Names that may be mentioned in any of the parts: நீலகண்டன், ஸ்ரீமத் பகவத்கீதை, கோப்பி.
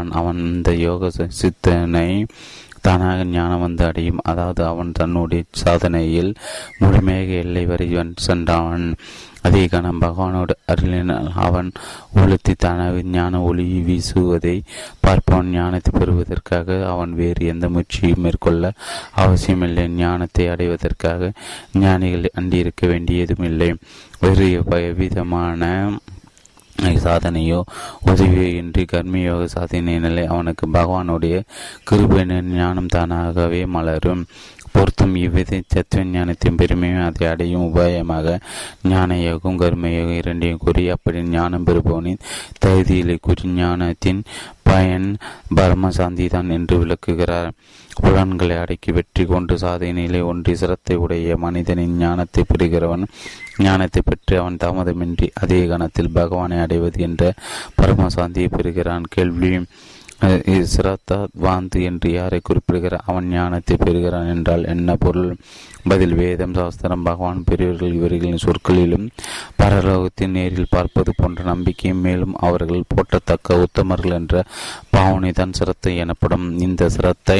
அடைவான். அவன் இந்த யோக சித்தனை தானாக ஞானம் வந்து அடையும். அதாவது அவன் தன்னுடைய சாதனையில் முழுமையாக எல்லை வரை சென்றான். அதே காரணம் பகவானோடு அருளினால் அவன் ஒழுத்தி தானாக ஞான ஒளி வீசுவதை பார்ப்பவன். ஞானத்தை பெறுவதற்காக அவன் வேறு எந்த முயற்சியும் மேற்கொள்ள அவசியமில்லை. ஞானத்தை அடைவதற்காக ஞானிகள் அண்டியிருக்க வேண்டியதும் இல்லை. வேறு எவ்விதமான சாதனையோ உதவியோ இன்றி கர்மயோக சாதனை நிலை அவனுக்கு பகவானுடைய கிருபையின் ஞானம் தானாகவே மலரும். பொருத்தும் இவ்வித தத்துவ ஞானத்தின் பெருமையும் அதை அடையும் உபாயமாக ஞான யோகம் கர்ம யோகம் இரண்டையும் கூறி அப்படி ஞானம் பெறுபவனின் தகுதியிலே கூறி ஞானத்தின் பயன் பரமசாந்தி தான் என்று விளக்குகிறார். புலன்களை அடக்கி வெற்றி கொண்டு சாதனையிலே ஒன்றி சிரத்தை உடைய மனிதனின் ஞானத்தை பெறுகிறவன் ஞானத்தை பெற்று அவன் தாமதமின்றி அதே கணத்தில் பகவானை அடைவது என்ற பரமசாந்தியை பெறுகிறான். கேள்வி: சிரத்தா வாந்து என்று யாரை குறிப்பிடுகிறார்? அவன் ஞானத்தை பெறுகிறான் என்றால் என்ன பொருள்? பதில்: வேதம், சாஸ்திரம், பகவான், பெரியவர்கள் இவர்களின் சொற்களிலும் பரலோகத்தை நேரில் பார்ப்பது போன்ற நம்பிக்கையும் மேலும் அவர்கள் போற்றத்தக்க உத்தமர்கள் என்ற பாவனை தான் சிரத்தை எனப்படும். இந்த சிரத்தை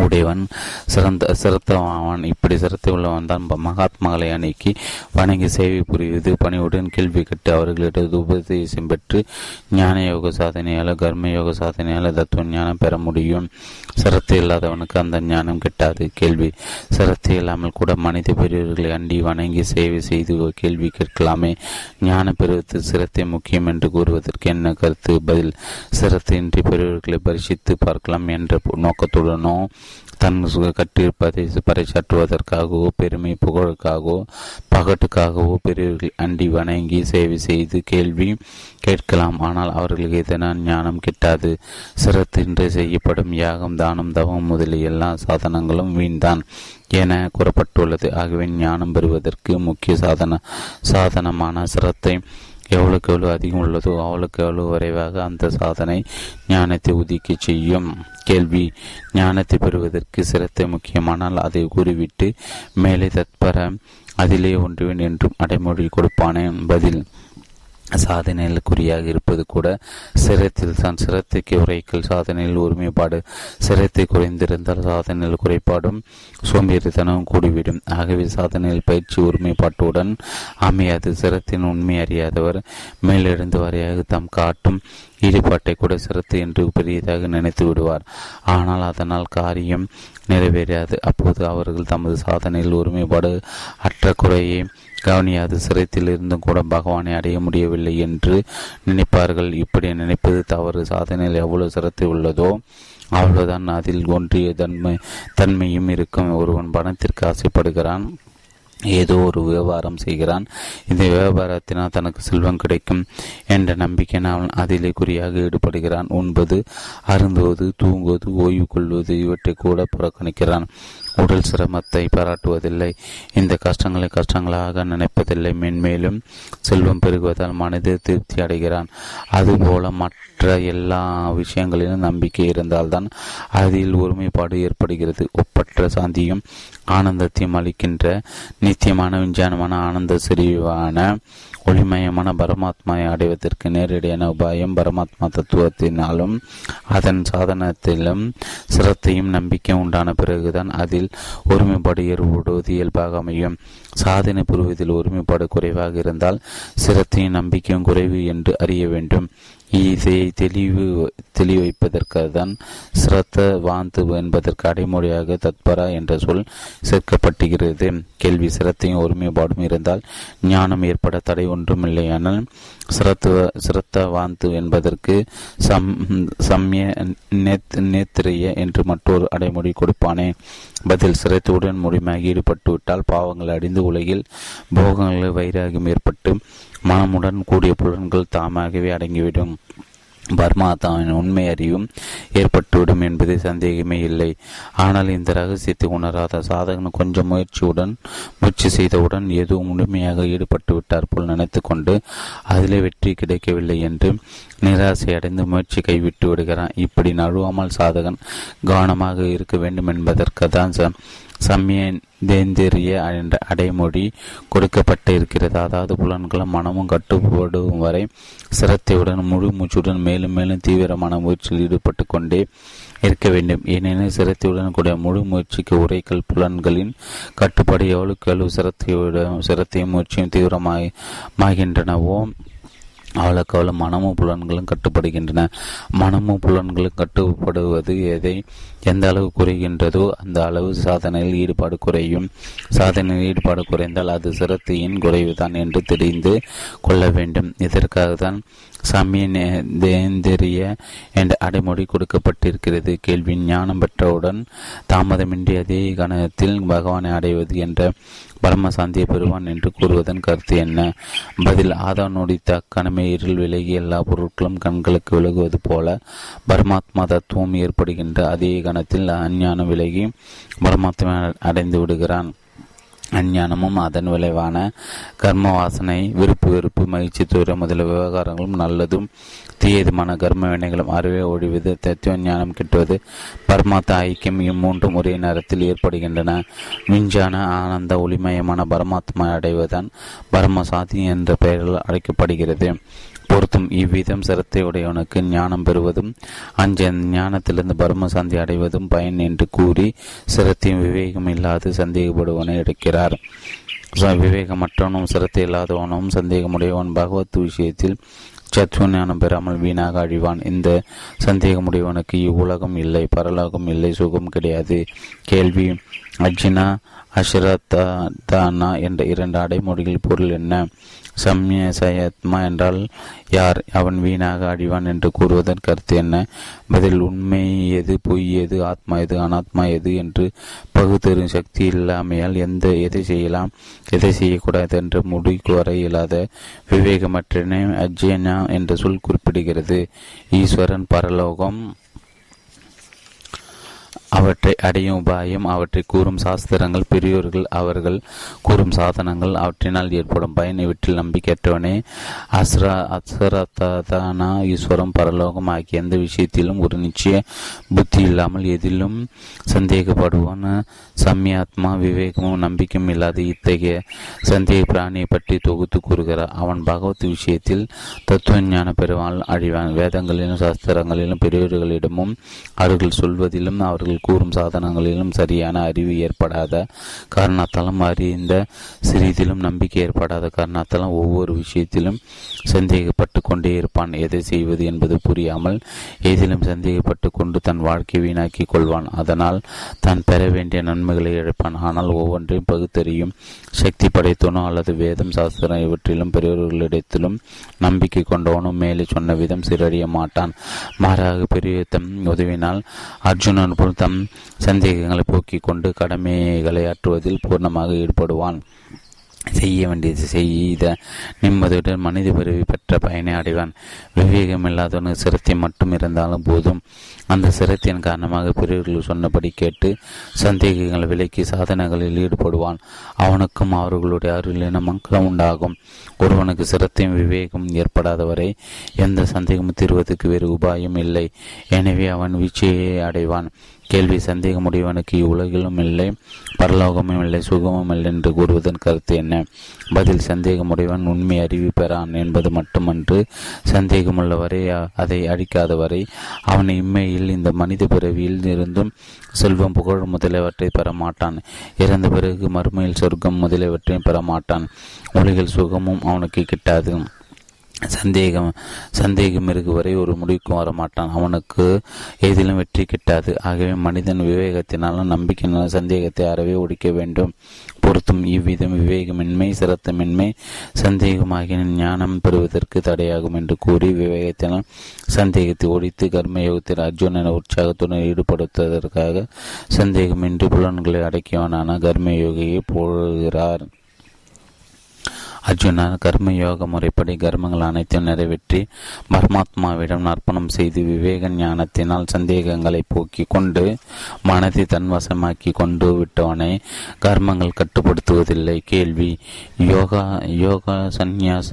உடையவன் சிரத்தவான். இப்படி சிரத்தை உள்ளவன் தான் மகாத்மாக்களை அணுகி வணங்கி சேவை புரிவது, பணியுடன் கேள்வி கேட்டு அவர்களிடது உபதேசம் பெற்று ஞான யோக சாதனையால் கர்ம யோக சாதனையால் தத்துவ ஞானம் பெற முடியும். சிரத்தை இல்லாதவனுக்கு அந்த ஞானம் கிட்டாது. கேள்வி: சிரத்தை இல்லாமல் கூட மனித பெரியவர்களை அண்டி வணங்கி சேவை செய்து கேள்வி கேட்கலாமே, ஞானம் பெறுவது சிரத்தை முக்கியம் என்று கூறுவதற்கு என்ன கருத்து? பதில்: சிரத்தையின்றி பெரியவர்களை பரிசித்து பார்க்கலாம் என்ற நோக்கத்துடனோ தன் கட்டியிருப்பதை பறைசாற்றுவதற்காகவோ பெருமை புகழுக்காகவோ பகட்டுக்காகவோ பெரியவர்கள் அண்டி வணங்கி சேவை செய்து கேள்வி கேட்கலாம். ஆனால் அவர்களுக்கு இதனால் ஞானம் கிட்டாது. சிரத்தின்றி செய்யப்படும் யாகம், தானம், தவம் முதலிய எல்லா சாதனங்களும் வீண்தான் என கூறப்பட்டுள்ளது. ஆகவே ஞானம் பெறுவதற்கு முக்கிய சாதனமான சிரத்தை எவ்வளவுக்கு எவ்வளவு அதிகம் உள்ளதோ அவளுக்கு எவ்வளவு விரைவாக அந்த சாதனை ஞானத்தை உதிக்க செய்யும். கேள்வி: ஞானத்தை பெறுவதற்கு சிரத்தை முக்கியமானால் அதை கூறிவிட்டு மேலே தற்பர அதிலே ஒன்றுவேன் என்றும் அடைமொழி கொடுப்பானே? பதில்: சாதனையில் குறியாக இருப்பது கூட சிரத்தில் தான். சிரத்தைக்கு உரைக்கல் சாதனையில் ஒருமைப்பாடு. சிரத்தை குறைந்திருந்தால் சாதனையில் குறைபாடும் சோம்பேறித்தனமும் கூடிவிடும். ஆகவே சாதனையில் பயிற்சி ஒருமைப்பாட்டுடன் அமையாது. சிரத்தின் உண்மை அறியாதவர் மேலெழுந்து வரையாக தாம் காட்டும் ஈடுபாட்டை கூட சிரத்தை என்று பெரியதாக நினைத்து விடுவார். ஆனால் அதனால் காரியம் நிறைவேறாது. அப்போது அவர்கள் தமது சாதனையில் ஒருமைப்பாடு அற்ற குறையை கவனியாது சிரத்தில் இருந்தும் கூட பகவானை அடைய முடியவில்லை என்று நினைப்பார்கள். இப்படி நினைப்பது தவறு. சாதனையில் எவ்வளவு சிரத்தை உள்ளதோ அவ்வளவுதான் அதில் ஒன்றிய தன்மையும் இருக்கும். ஒருவன் பணத்திற்கு ஆசைப்படுகிறான், ஏதோ ஒரு வியாபாரம் செய்கிறான். இந்த வியாபாரத்தினால் தனக்கு செல்வம் கிடைக்கும் என்ற நம்பிக்கை அவன் அதிலே குறியாக ஈடுபடுகிறான். உண்பது, அருந்துவது, தூங்குவது, ஓய்வு கொள்வது இவற்றை கூட புறக்கணிக்கிறான். உடல் சிரமத்தை பாராட்டுவதில்லை. இந்த கஷ்டங்களை கஷ்டங்களாக நினைப்பதில்லை. மென்மேலும் செல்வம் பெருகுவதால் மனதை திருப்தி அடைகிறான். அதுபோல மற்ற எல்லா விஷயங்களிலும் நம்பிக்கை இருந்தால்தான் அதில் ஒருமைப்பாடு ஏற்படுகிறது. ஒப்பற்ற சாந்தியும் ஆனந்தத்தையும் அளிக்கின்ற நித்தியமான விஞ்ஞானமான ஆனந்த செறிவான ஒளிமயமான பரமாத்மாவை அடைவதற்கு நேரடியான உபாயம் பரமாத்மா தத்துவத்தினாலும் அதன் சாதனத்திலும் சிரத்தையும் நம்பிக்கை உண்டான பிறகுதான் அதில் ஒருமைப்பாடு ஏற்படுவது இயல்பாக அமையும். சாதனை புரிவதில் ஒருமைப்பாடு குறைவாக இருந்தால் சிரத்தையும் நம்பிக்கையும் குறைவு என்று அறிய வேண்டும். இதை தெளிவைப்பதற்காக தான் சிரத்த வாந்து என்பதற்கு அடைமொழியாக தத்பரா என்ற சொல் சேர்க்கப்பட்டுகிறது. கேள்வி: சிரத்தையும் ஒருமைப்பாடும் இருந்தால் ஞானம் ஏற்பட தடை ஒன்றுமில்லையானால் சிரத்த வாந்து என்பதற்கு சம்ய நேத்திரிய என்று மற்றொரு அடைமொழி கொடுப்பானே? பதில்: சிரத்துடன் முழுமையாக ஈடுபட்டுவிட்டால் பாவங்கள் அடைந்து உலகில் போகங்களை வைராகியம் ஏற்பட்டு மனமுடன் கூடிய புலன்கள் தாமாகவே அடங்கிவிடும். பரமாத்மாவின் உண்மை அறிவும் ஏற்பட்டுவிடும் என்பது சந்தேகமே இல்லை. ஆனால் இந்த ரகசியத்தை உணராத சாதகன் கொஞ்சம் முயற்சி செய்தவுடன் ஏதோ முழுமையாக ஈடுபட்டு விட்டார் போல் நினைத்து கொண்டு அதிலே வெற்றி கிடைக்கவில்லை என்று நிராசையடைந்து முயற்சி கைவிட்டு விடுகிறான். இப்படி நழுவாமல் சாதகன் கவனமாக இருக்க வேண்டும் என்பதற்கு தான் சமயந்தேந்திரிய அடைமொழி கொடுக்கப்பட்டு இருக்கிறது. அதாவது புலன்களும் மனமும் கட்டுப்படும் வரை சிரத்தையுடன் முழு மூச்சுடன் மேலும் மேலும் தீவிரமான முயற்சியில் ஈடுபட்டு கொண்டே இருக்க வேண்டும். ஏனெனில் சிரத்தையுடன் கூடிய முழு முயற்சிக்கு உரைக்கல் புலன்களின் கட்டுப்பாடு எவ்வளவுக்கு எவ்வளவு சிரத்தையும் முயற்சியும் தீவிரமாகின்றனவோ அவளுக்கு அவள் மனமும் புலன்களும் கட்டுப்படுகின்றன. மனமும் புலன்களும் கட்டுப்படுவது எந்த அளவு குறைகின்றதோ அந்த அளவு சாதனையில் ஈடுபாடு குறையும். சாதனையில் ஈடுபாடு குறைந்தால் அது சிரத்தையின் குறைவுதான் என்று தெரிந்து கொள்ள வேண்டும். இதற்காக தான் சமயந்தேந்திரிய என்ற அடைமொழி கொடுக்கப்பட்டிருக்கிறது. கேள்வி: ஞானம் பெற்றவுடன் தாமதமின்றி அதே கணத்தில் பகவானை அடைவது என்ற பரமசாந்தியை பெறுவான் என்று கூறுவதன் கருத்து என்ன? பதில்: ஆதானுடித்த அக்கணமே இருள் விலகி எல்லா பொருட்களும் கண்களுக்கு விலகுவது போல பரமாத்மா தத்துவம் ஏற்படுகின்ற அதே கணத்தில் அஞ்ஞானம் விலகி பரமாத்மா அடைந்து விடுகிறான். அஞ்ஞானமும் அதன் விளைவான கர்ம வாசனை, விருப்பு வெறுப்பு, மகிழ்ச்சி, துறை முதல விவகாரங்களும் நல்லதும் தீயதுமான கர்ம வினைகளும் அறவே ஒழிவது, தத்துவ ஞானம் கிட்டுவது, பரமாத்மா ஐக்கியம் இம்மூன்று ஒரே நேரத்தில் ஏற்படுகின்றன. விஞ்ஞான ஆனந்த ஒளிமயமான பரமாத்மா அடைவதுதான் பரமசாதி என்ற பெயரில் அழைக்கப்படுகிறது. பொருத்தும்: இவ்விதம் சிரத்தையுடையவனுக்கு ஞானம் பெறுவதும் அஞ்ச ஞானத்திலிருந்து பரமசாந்தி அடைவதும் பயன் என்று கூறி சிரத்தையும் விவேகம் இல்லாது சந்தேகப்படுவனை எடுக்கிறார். விவேகமற்றவனும் சிரத்தை இல்லாதவனும் சந்தேகமுடையவன் பகவத் விஷயத்தில் சத்துவ ஞானம் பெறாமல் வீணாக அழிவான். இந்த சந்தேகமுடையவனுக்கு இவ்வுலகம் இல்லை, பரலோகம் இல்லை, சுகம் கிடையாது. கேள்வி: அர்ஜுனா, அஷ்ரத்தானா என்ற இரண்டு அடைமொழிகள் பொருள் என்ன? சம்யசயத்மா என்றால் யார், அவன் வீணாக அழிவான் என்று கூறுவதன் கருத்து என்ன? பதில்: உண்மை எது, பொய் எது, ஆத்மா எது, அனாத்மா எது என்று பகுத்தறியும் சக்தி இல்லாமையால் எதை செய்யலாம், எதை செய்யக்கூடாது என்று முடிக்கு வர இயலாத விவேகமற்றனை அஜ்ஞானா என்ற சொல் குறிப்பிடுகிறது. ஈஸ்வரன், பரலோகம், அவற்றை அடையும் உபாயம், அவற்றை கூறும் சாஸ்திரங்கள், பெரியோர்கள் அவர்கள் கூறும் சாதனங்கள், அவற்றினால் ஏற்படும் பயன், இவற்றில் நம்பிக்கையற்றவனே அசரத்தானா ஈஸ்வரம், பரலோகம் ஆகிய எந்த விஷயத்திலும் ஒரு நிச்சய புத்தி இல்லாமல் எதிலும் சந்தேகப்படுவான சம்யாத்மா. விவேகமும் நம்பிக்கையும் இல்லாத இத்தகைய சந்தேக பிராணியை பற்றி தொகுத்து கூறுகிறார். அவன் பகவத் விஷயத்தில் தத்துவ ஞானம் பெறுவான், அழிவான். வேதங்களிலும் சாஸ்திரங்களிலும் பெரியோர்களிடமும் அவர்கள் சொல்வதிலும் அவர்கள் கூறும் சாதனங்களிலும் சரியான அறிவு ஏற்படாத காரணத்தாலும், அறிந்த சிறிதிலும் நம்பிக்கை ஏற்படாத காரணத்தாலும் ஒவ்வொரு விஷயத்திலும் சந்தேகப்பட்டு கொண்டே இருப்பான். எதை செய்வது என்பது புரியாமல் எதிலும் சந்தேகப்பட்டு கொண்டு தன் வாழ்க்கையை வீணாக்கி கொள்வான். அதனால் தான் பெற வேண்டிய நன்மைகளை இழப்பான். ஆனால் ஒவ்வொன்றையும் பகுத்தறியும் சக்தி படைத்தவனோ அல்லது வேதம் சாஸ்திரம் இவற்றிலும் பெரியவர்களிடத்திலும் நம்பிக்கை கொண்டவனும் மேலே சொன்ன விதம் சீரழிய மாட்டான். மாறாக பெரிய உதவினால் அர்ஜுனன் பொருத்த சந்தேகங்களை போக்கிக் கொண்டு கடமைகளை ஆற்றுவதில் பூர்ணமாக ஈடுபடுவான். செய்ய வேண்டியது செய்த நிம்மதியுடன் மனித பிறவி பெற்ற பயனை அடைவான். விவேகம் இல்லாதவனு சிரத்தை மட்டும் இருந்தாலும் போதும், அந்த சிரத்தின் காரணமாக பிறர்கள் சொன்னபடி கேட்டு சந்தேகங்கள் விலக்கி சாதனைகளில் ஈடுபடுவான். அவனுக்கும் அவர்களுடைய அருளின மக்களும் உண்டாகும். ஒருவனுக்கு சிரத்தையும் விவேகம் ஏற்படாதவரை எந்த சந்தேகமும் தீர்வதற்கு வேறு உபாயம் இல்லை. எனவே அவன் வீழ்ச்சியை அடைவான். கேள்வி: சந்தேகமுடையவனுக்கு இவ்வுலகிலும் இல்லை, பரலோகமும் இல்லை, சுகமும் இல்லை என்று கூறுவதன் கருத்து என்ன? பதில்: சந்தேகமுடையவன் உண்மை அறிவு பெறான் என்பது மட்டுமன்று, சந்தேகமுள்ளவரை அதை அழிக்காதவரை அவன் இம்மையில் இந்த மனித பிறவியில் இருந்தும் செல்வம், புகழ் முதலியவற்றை பெறமாட்டான். இறந்த பிறகு மறுமையில் சொர்க்கம் முதலியவற்றையும் பெறமாட்டான். உலகில் சுகமும் அவனுக்கு கிட்டாது. சந்தேகம் இருக்கு வரை ஒரு முடிவுக்கும் வரமாட்டான். அவனுக்கு எதிலும் வெற்றி கிட்டாது. ஆகவே மனிதன் விவேகத்தினாலும் நம்பிக்கையினாலும் சந்தேகத்தை அறவே ஒழிக்க வேண்டும். பொருத்தும்: இவ்விதம் விவேகமின்மை, சிரத்தமின்மை, சந்தேகமாகிய ஞானம் பெறுவதற்கு தடையாகும் என்று கூறி விவேகத்தினால் சந்தேகத்தை ஒழித்து கர்மயோகத்தில் அர்ஜுனனை உற்சாகத்துடன் ஈடுபடுத்துவதற்காக சந்தேகமின்றி புலன்களை அடக்கியவனான கர்மயோகியை போகிறார். அர்ஜுனா, கர்ம யோக முறைப்படி கர்மங்கள் அனைத்தையும் நிறைவேற்றி பரமாத்மாவிடம் அர்ப்பணம் செய்து விவேக ஞானத்தினால் சந்தேகங்களை போக்கி கொண்டு மனதை தன்வசமாக்கி கொண்டு விட்டவனை கர்மங்கள் கட்டுப்படுத்துவதில்லை. கேள்வி: யோகா சந்நியாச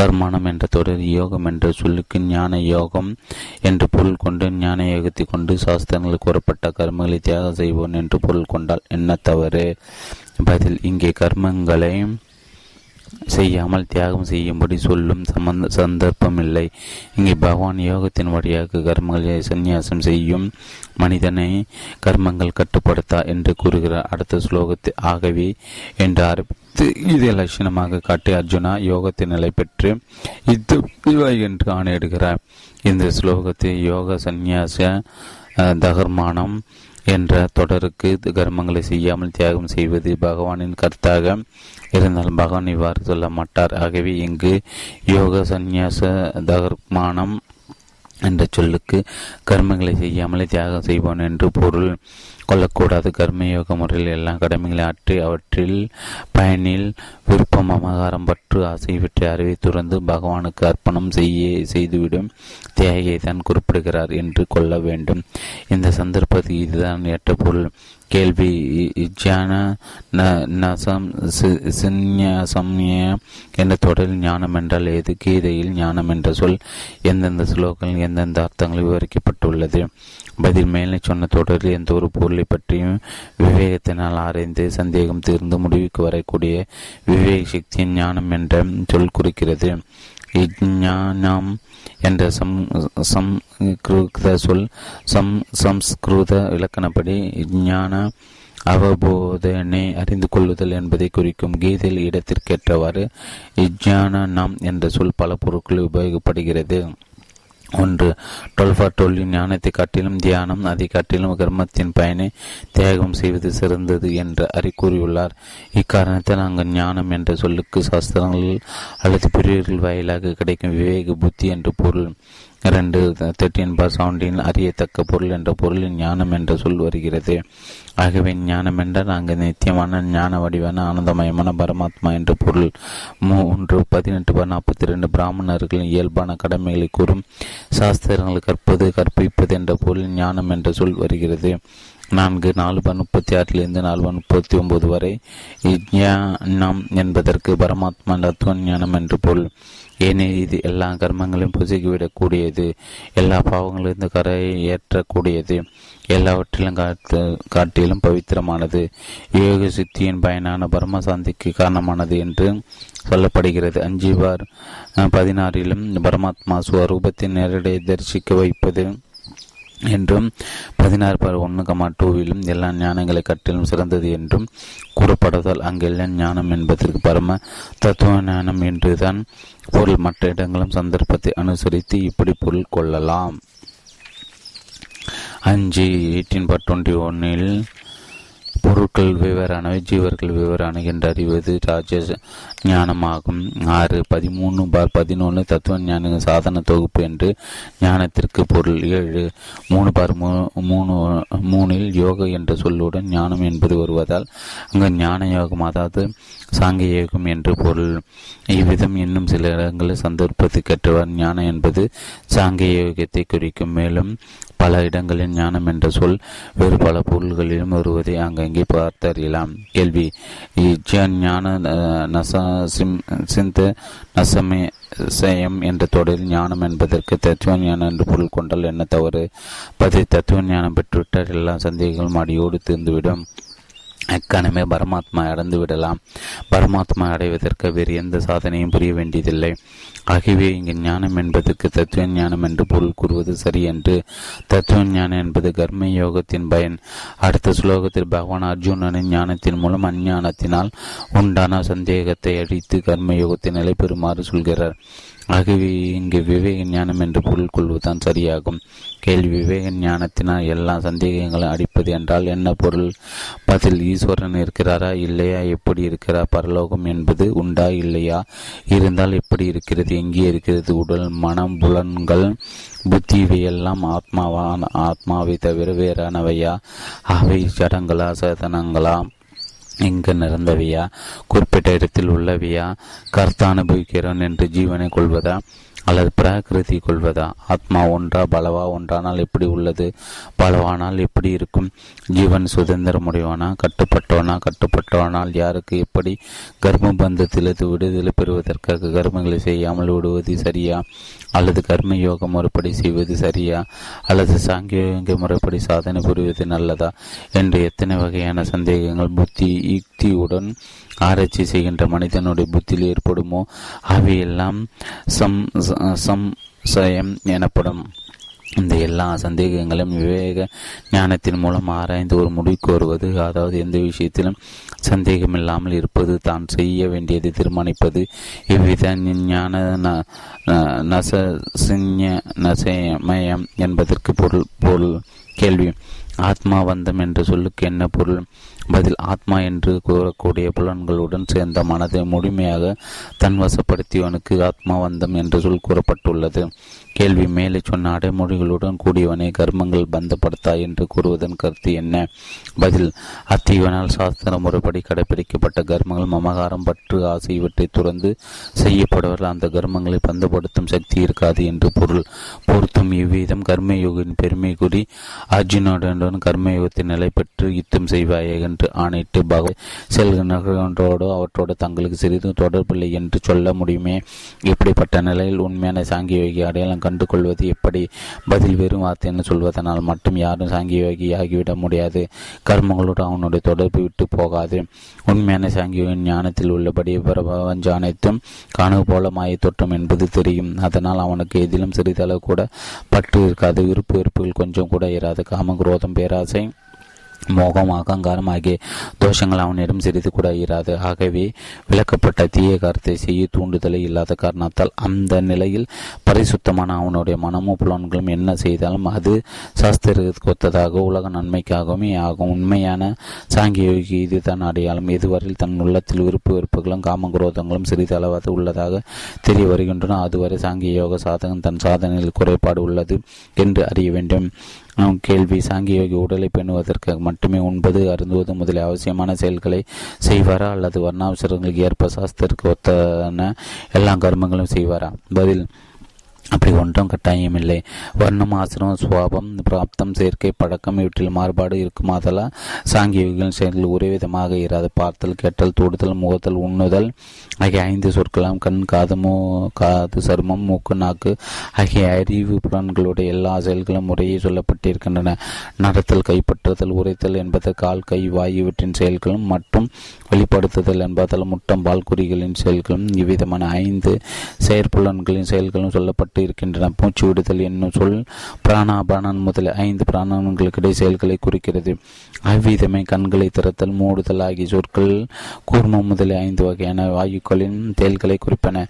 கர்மானம் என்ற தொடர் யோகம் என்ற சொல்லுக்கு ஞான யோகம் என்று பொருள் கொண்டு ஞான யோகத்தை கொண்டு சாஸ்திரங்கள் கூறப்பட்ட கர்மங்களை தியாகம் செய்வோன் என்று பொருள் கொண்டால் என்ன தவறு? பதில்: இங்கே கர்மங்களை செய்யாமல் தியாகம் செய்யும்படி சொல்லும் சந்தர்ப்பமில்லை. இங்கே பகவான் யோகத்தின் வழியாக கர்மங்களை சந்நியாசம் செய்யும் மனிதனை கர்மங்கள் கட்டுப்படுத்தா என்று கூறுகிறார். அடுத்த ஸ்லோகத்தை ஆகவே என்று ஆரம்பித்து இதை லட்சணமாக காட்டி அர்ஜுனா யோகத்தின் நிலை பெற்று இது என்று ஆணையிடுகிறார். இந்த ஸ்லோகத்தை யோக சந்நியாச தகர்மானம் என்ற தொடருக்கு கர்மங்களை செய்யாமல் தியாகம் செய்வது பகவானின் கருத்தாக இருந்தாலும் பகவான் இவ்வாறு சொல்ல மாட்டார். ஆகவே இங்கு யோக சந்நியாச தகர்மானம் என்ற சொல்லுக்கு கர்மங்களை செய்யாமலே தியாகம் செய்வோன் என்று பொருள் கொள்ளக்கூடாது. கர்மயோக முறையில் எல்லா கடமைகளை ஆற்றி அவற்றில் பயனில் விருப்பம் அமகாரம் பற்று ஆசைவற்றை அறிவை துறந்து பகவானுக்கு அர்ப்பணம் செய்துவிடும் தியாகியை தான் குறிப்பிடுகிறார் என்று கொள்ள வேண்டும். இந்த சந்தர்ப்பத்தில் இதுதான் ஏற்ற பொருள். கேள்வி: என்ற தொடரில் ஞானம் என்றால் எது? கீதையில் ஞானம் என்ற சொல் எந்தெந்த ஸ்லோகங்கள் எந்தெந்த அர்த்தங்கள் விவரிக்கப்பட்டுள்ளது? பதில்: மேலே சொன்ன தொடரில் எந்த ஒரு பொருளை பற்றியும் விவேகத்தினால் ஆராய்ந்து சந்தேகம் தீர்ந்து முடிவுக்கு வரக்கூடிய விவேக சக்தியின் ஞானம் என்ற சொல் குறிக்கிறது. இஜ்ஞானம் என்ற சம்ஸ்கிருத சொல் சம்ஸ்கிருத இலக்கணப்படி இஜ்ஞான அவபோதனை அறிந்து கொள்ளுதல் என்பதை குறிக்கும். கீதையில் இடத்திற்கேற்றவாறு இஜ்ஞான நாம் என்ற சொல் பல பொருட்களில் உபயோகப்படுகிறது. ஒன்று, டொல்ஃபாட்டோலின் ஞானத்தை காட்டிலும் தியானம் அதை காட்டிலும் கர்மத்தின் பயனை தியாகம் செய்வது சிறந்தது என்று அறிக்கூறியுள்ளார். இக்காரணத்தில் நாங்கள் ஞானம் என்ற சொல்லுக்கு சாஸ்திரங்கள் அல்லது பெரியவர்கள் வாயிலாக கிடைக்கும் விவேக புத்தி என்று பொருள். 2, 13/17 அறியத்தக்க பொருள் என்ற பொருளில் ஞானம் என்ற சொல் வருகிறது. ஆகவே ஞானம் என்றால் அங்கு நித்தியமான ஞான வடிவான ஆனந்தமயமான பரமாத்மா என்று பொருள். 3, 18/42 பிராமணர்களின் இயல்பான கடமைகளை கூறும் சாஸ்திரங்கள் கற்பது கற்பிப்பது என்ற பொருளில் ஞானம் என்ற சொல் வருகிறது. 4, 4/36 4/39 வரை இஜ்ஞானம் என்பதற்கு பரமாத்மா தத்துவ ஞானம் என்று பொருள். ஏனெனில் இது எல்லா கர்மங்களையும் புசுகிவிடக்கூடியது, எல்லா பாவங்களிலிருந்து கரையை ஏற்றக்கூடியது, எல்லாவற்றிலும் காட்டிலும் பவித்திரமானது, யோக சித்தியின் பயனான பரமசாந்திக்கு காரணமானது என்று சொல்லப்படுகிறது. 5/16 பரமாத்மா ஸ்வரூபத்தை நேரடியை தரிசிக்க வைப்பது என்றும் 16/1-2 எல்லா ஞானங்களை கட்டிலும் சிறந்தது என்றும் கூறப்படுவதால் அங்கெல்லாம் ஞானம் என்பதற்கு பரம தத்துவ ஞானம் என்றுதான் பொருள். மற்ற இடங்களும் சந்தர்ப்பத்தை அனுசரித்து இப்படி பொருள் கொள்ளலாம். 5, 18/21 பொருட்கள் விவரானவை ஜீவர்கள் விவரான என்று அறிவது ராஜ ஞானமாகும். 6, 13/11 தத்துவ ஞான சாதன தொகுப்பு என்று ஞானத்திற்கு பொருள். 7, 3/3 யோக என்ற சொல்லுடன் ஞானம் என்பது வருவதால் அங்கு ஞான யோகம் அதாவது சாங்கிய யோகம் என்று பொருள். இவ்விதம் இன்னும் சில இடங்களில் சந்தர்ப்பத்துக்கேற்றவர் ஞானம் என்பது சாங்கிய யோகத்தை குறிக்கும். மேலும் பல இடங்களில் ஞானம் என்ற சொல் வேறு பல பொருள்களிலும் வருவதை அங்கங்கே பார்த்தறியலாம். கேள்வி: ஞானம் என்ற தொடரில் ஞானம் என்பதற்கு தத்துவ ஞானம் என்று பொருள் கொண்டால் என்ன தவறு? பதில்: தத்துவ ஞானம் பெற்றுவிட்டால் எல்லா சந்தேகங்களும் அடியோடு தீர்ந்துவிடும். அக்கணமே பரமாத்மா அடைந்து விடலாம். பரமாத்மா அடைவதற்கு வேறு எந்த சாதனையும் புரிய வேண்டியதில்லை. ஆகவே இங்கு ஞானம் என்பதற்கு தத்துவ ஞானம் என்று பொருள் கூறுவது சரி என்று. தத்துவ ஞானம் என்பது கர்ம யோகத்தின் பயன். அடுத்த ஸ்லோகத்தில் பகவான் அர்ஜுனனின் ஞானத்தின் மூலம் அஞ்ஞானத்தினால் உண்டான சந்தேகத்தை அழித்து கர்ம யோகத்தை நிலை பெறுமாறு சொல்கிறார். ஆகவே இங்கு விவேக ஞானம் என்று பொருள் கொள்வதுதான் சரியாகும். கேள்வி: விவேக ஞானத்தினால் எல்லா சந்தேகங்களும் அடிப்பது என்றால் என்ன பொருள்? பதில்: ஈஸ்வரன் இருக்கிறாரா இல்லையா, எப்படி இருக்கிறார், பரலோகம் என்பது உண்டா இல்லையா, இருந்தால் எப்படி இருக்கிறது, எங்கே இருக்கிறது, உடல் மனம் புலன்கள் புத்தி இவையெல்லாம் ஆத்மாவை தவிர வேறானவையா, அவை சடங்களா சேதனங்களா, இங்கு நிறந்தவையா, குறிப்பிட்ட இடத்தில் உள்ளவையா, கர்த்தா அனுபவிக்கிறவன் என்று ஜீவனை கொள்வதா அல்லது பிராகிருதி கொள்வதா? ஆத்மா ஒன்றா பலவா? ஒன்றானால் எப்படி உள்ளது? பலவானால் எப்படி இருக்கும்? ஜீவன் சுதந்திரமுடையவனா, கட்டுப்பட்டவனா? கட்டுப்பட்டவனால் யாருக்கு எப்படி? கர்ம பந்தத்திலிருந்து விடுதலை பெறுவதற்காக கர்மங்களை செய்யாமல் விடுவது சரியா அல்லது கர்ம யோக முறைப்படி செய்வது சரியா அல்லது சாங்கியோக முறைப்படி சாதனை புரிவது நல்லதா என்று எத்தனை வகையான சந்தேகங்கள் புத்தி யுக்தியுடன் ஆராய்ச்சி செய்கின்ற மனிதனுடைய புத்தியில் ஏற்படுமோ அவையெல்லாம் சம்சயம் எனப்படும். இந்த எல்லா சந்தேகங்களையும் விவேக ஞானத்தின் மூலம் ஆராய்ந்து ஒரு முடிவுக்கு வருவது, அதாவது எந்த விஷயத்திலும் சந்தேகம் இல்லாமல் இருப்பது, தான் செய்ய வேண்டியதை தீர்மானிப்பது, இவ்வித ஞான நசமயம் என்பதற்கு பொருள். கேள்வி: ஆத்மா வந்தம் என்று சொல்லுக்கு என்ன பொருள்? பதில்: ஆத்மா என்று கூறக்கூடிய புலன்களுடன் சேர்ந்த மனதை முழுமையாக தன்வசப்படுத்தியவனுக்கு ஆத்மா வந்தம் என்று சொல் கூறப்பட்டுள்ளது. கேள்வி: மேலே சொன்ன அடைமொழிகளுடன் கூடியவனை கர்மங்கள் பந்தப்படுத்தா என்று கூறுவதன் கருத்து என்ன? பதில்: அத்தீவனால் சாஸ்திர முறைப்படி கடைபிடிக்கப்பட்ட கர்மங்கள் மமகாரம், பற்று, ஆசை இவற்றை துறந்து செய்யப்படுவதால் அந்த கர்மங்களை பந்தப்படுத்தும் சக்தி இருக்காது என்று பொருள். பொருத்தும் இவ்விதம் கர்மயோகின் பெருமை கூறி அர்ஜுனுடன் கர்மயோகத்தின் நிலை பெற்று யுத்தம் செய்வாயே என்று ஆணையிட்டு பகவான் செல்கின்றோடோ அவற்றோடு தங்களுக்கு சிறிது தொடர்பில்லை என்று சொல்ல முடியுமே. இப்படிப்பட்ட நிலையில் உண்மையான சாங்கியோகி அடையாளம் கண்டு கொள்வது எப்படி? பதில்: வெறும் வார்த்தைன்னு சொல்வதனால் மட்டும் யாரும் சாங்கியோகி ஆகிவிட முடியாது. கர்மங்களோடு அவனுடைய தொடர்பு விட்டு போகாது. உண்மையான சாங்கியோகின் ஞானத்தில் உள்ளபடி பிரபஞ்ச அனைத்தும் கனவு போல மாய தோற்றம் என்பது தெரியும். அதனால் அவனுக்கு எதிலும் சிறிதளவு கூட பற்று இருக்காது, விருப்பு வெறுப்புகள் கொஞ்சம் கூட இராது. காம குரோதம், பேராசை, மோகம், அகங்காரம் ஆகிய தோஷங்கள் அவனிடம் சிறிது கூட இராது. ஆகவே விளக்கப்பட்ட தீய காரத்தை செய்ய தூண்டுதலை இல்லாத காரணத்தால் அந்த நிலையில் பரிசுத்தமான அவனுடைய மனமும் புலன்களும் என்ன செய்தாலும் அது சாஸ்திரத்துக்கு ஒத்ததாக உலக நன்மைக்காகவே ஆகும். உண்மையான சாங்கியோகி இதுதான் அடையாளம். இதுவரையில் தன் உள்ளத்தில் விருப்பு வெறுப்புகளும் காமகுரோதங்களும் சிறிதளவாது உள்ளதாக தெரிய வருகின்றன. அதுவரை சாங்கியோக சாதகம் தன் சாதனையில் குறைபாடு உள்ளது என்று அறிய வேண்டும். கேள்வி: சாங்கியோகி உடலை பேணுவதற்காக மட்டுமே உண்பது, அருந்துவது முதலிய அவசியமான செயல்களை செய்வாரா அல்லது வர்ணாவசரங்களுக்கு ஏற்ப சாஸ்திரத்துக்கு ஒத்தன எல்லா கர்மங்களும் செய்வாரா? பதில்: அப்படி ஒன்றும் கட்டாயம் இல்லை. வர்ணம், ஆசிரமம், சுவாபம், பிராப்தம், சேர்க்கை, பழக்கம் இவற்றில் மாறுபாடு இருக்குமாதலா சாங்கியோகிகளின் செயல்கள் ஒரே விதமாக இராது. பார்த்தல், கேட்டல், தூடுதல், முகத்தல், உண்ணுதல் ஆகிய 5 சொற்களாம் கண், காது, சருமம், மூக்கு, நாக்கு ஆகிய அறிவு புலன்களுடைய எல்லா செயல்களும் முறையே சொல்லப்பட்டிருக்கின்றன. நடத்தல், கைப்பற்றுதல், உரைத்தல் என்பது கால், கை, வாய் இவற்றின் செயல்களும் மற்றும் வெளிப்படுத்துதல் என்பதால் முட்டம், பால், குறிகளின் செயல்களும் இவ்விதமான 5 செயற்புலன்களின் செயல்களும் சொல்லப்பட்டு இருக்கின்றன. மூச்சு விடுதல் என்னும் சொல் பிராணாபானன் முதலில் 5 பிராணன்களுக்கிடையே செயல்களை குறிக்கிறது. அவ்விதமே கண்களை திறத்தல், மூடுதல் ஆகிய சொற்கள் கூர்மம் முதலில் 5 வகையான வாயுக்களின் செயல்களை குறிப்பன.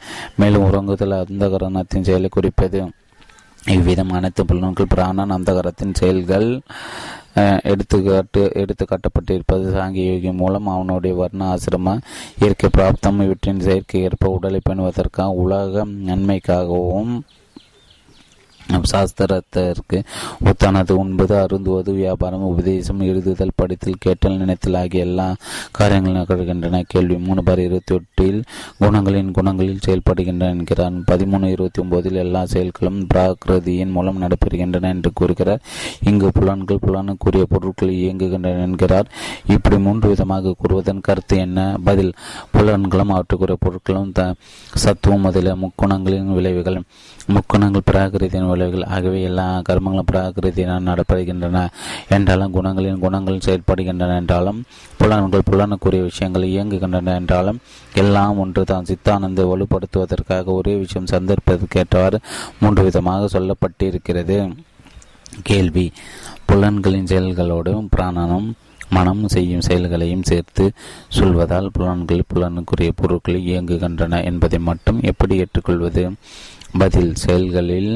மேலும் உறங்குதல் அந்தகரணத்தின் செயலை குறிப்பது. இவ்விதம் அனைத்து புலன்கள் பிராணன் அந்தகரத்தின் செயல்கள் எடுத்துக்காட்டப்பட்டிருப்பது சாங்கியோகி மூலம் அவனுடைய வர்ண, ஆசிரம, இயற்கை, பிராப்தம் இவற்றின் செயற்கை ஏற்ப உடலை பேணுவதற்காக உலக நன்மைக்காகவும் சாஸ்திரத்திற்கு ஒத்தானது உண்பது, அருந்துவது, வியாபாரம், உபதேசம், எழுதுதல், படித்தல், கேட்டல், நினைத்தல் ஆகிய எல்லா காரியங்களும் நிகழ்கின்றன. கேள்வி: 3:28 குணங்களில் செயல்படுகின்றன என்கிறார். 13:29 எல்லா செயல்களும் பிராகிருதியின் மூலம் நடைபெறுகின்றன என்று கூறுகிறார். இங்கு புலன்கள் புலனுக்குரிய பொருட்கள் இயங்குகின்றன என்கிறார். இப்படி 3 விதமாக கூறுவதன் கருத்து என்ன? பதில்: புலன்களும் அவற்றுக்குரிய பொருட்களும் சத்துவம் முதலிய முக்குணங்களின் விளைவுகள். முக்குணங்கள் பிராகிருதியின் விளைவுகள். ஆகவே எல்லா கர்மங்களும் பிராகிருதியினால் நடைபெறுகின்றன என்றாலும், குணங்களின் குணங்கள் செயல்படுகின்றன என்றாலும், புலன்கள் புலனுக்குரிய விஷயங்கள் இயங்குகின்றன என்றாலும் எல்லாம் ஒன்று தான். சித்தானந்தை வலுப்படுத்துவதற்காக ஒரே விஷயம் சந்தர்ப்பத்திற்கேற்றவாறு 3 விதமாக சொல்லப்பட்டிருக்கிறது. கேள்வி: புலன்களின் செயல்களோடும் பிராணனும் மனம் செய்யும் செயல்களையும் சேர்த்து சொல்வதால் புலன்கள் புலனுக்குரிய பொருட்களை இயங்குகின்றன என்பதை மட்டும் எப்படி ஏற்றுக்கொள்வது? பதில்: செயல்களில்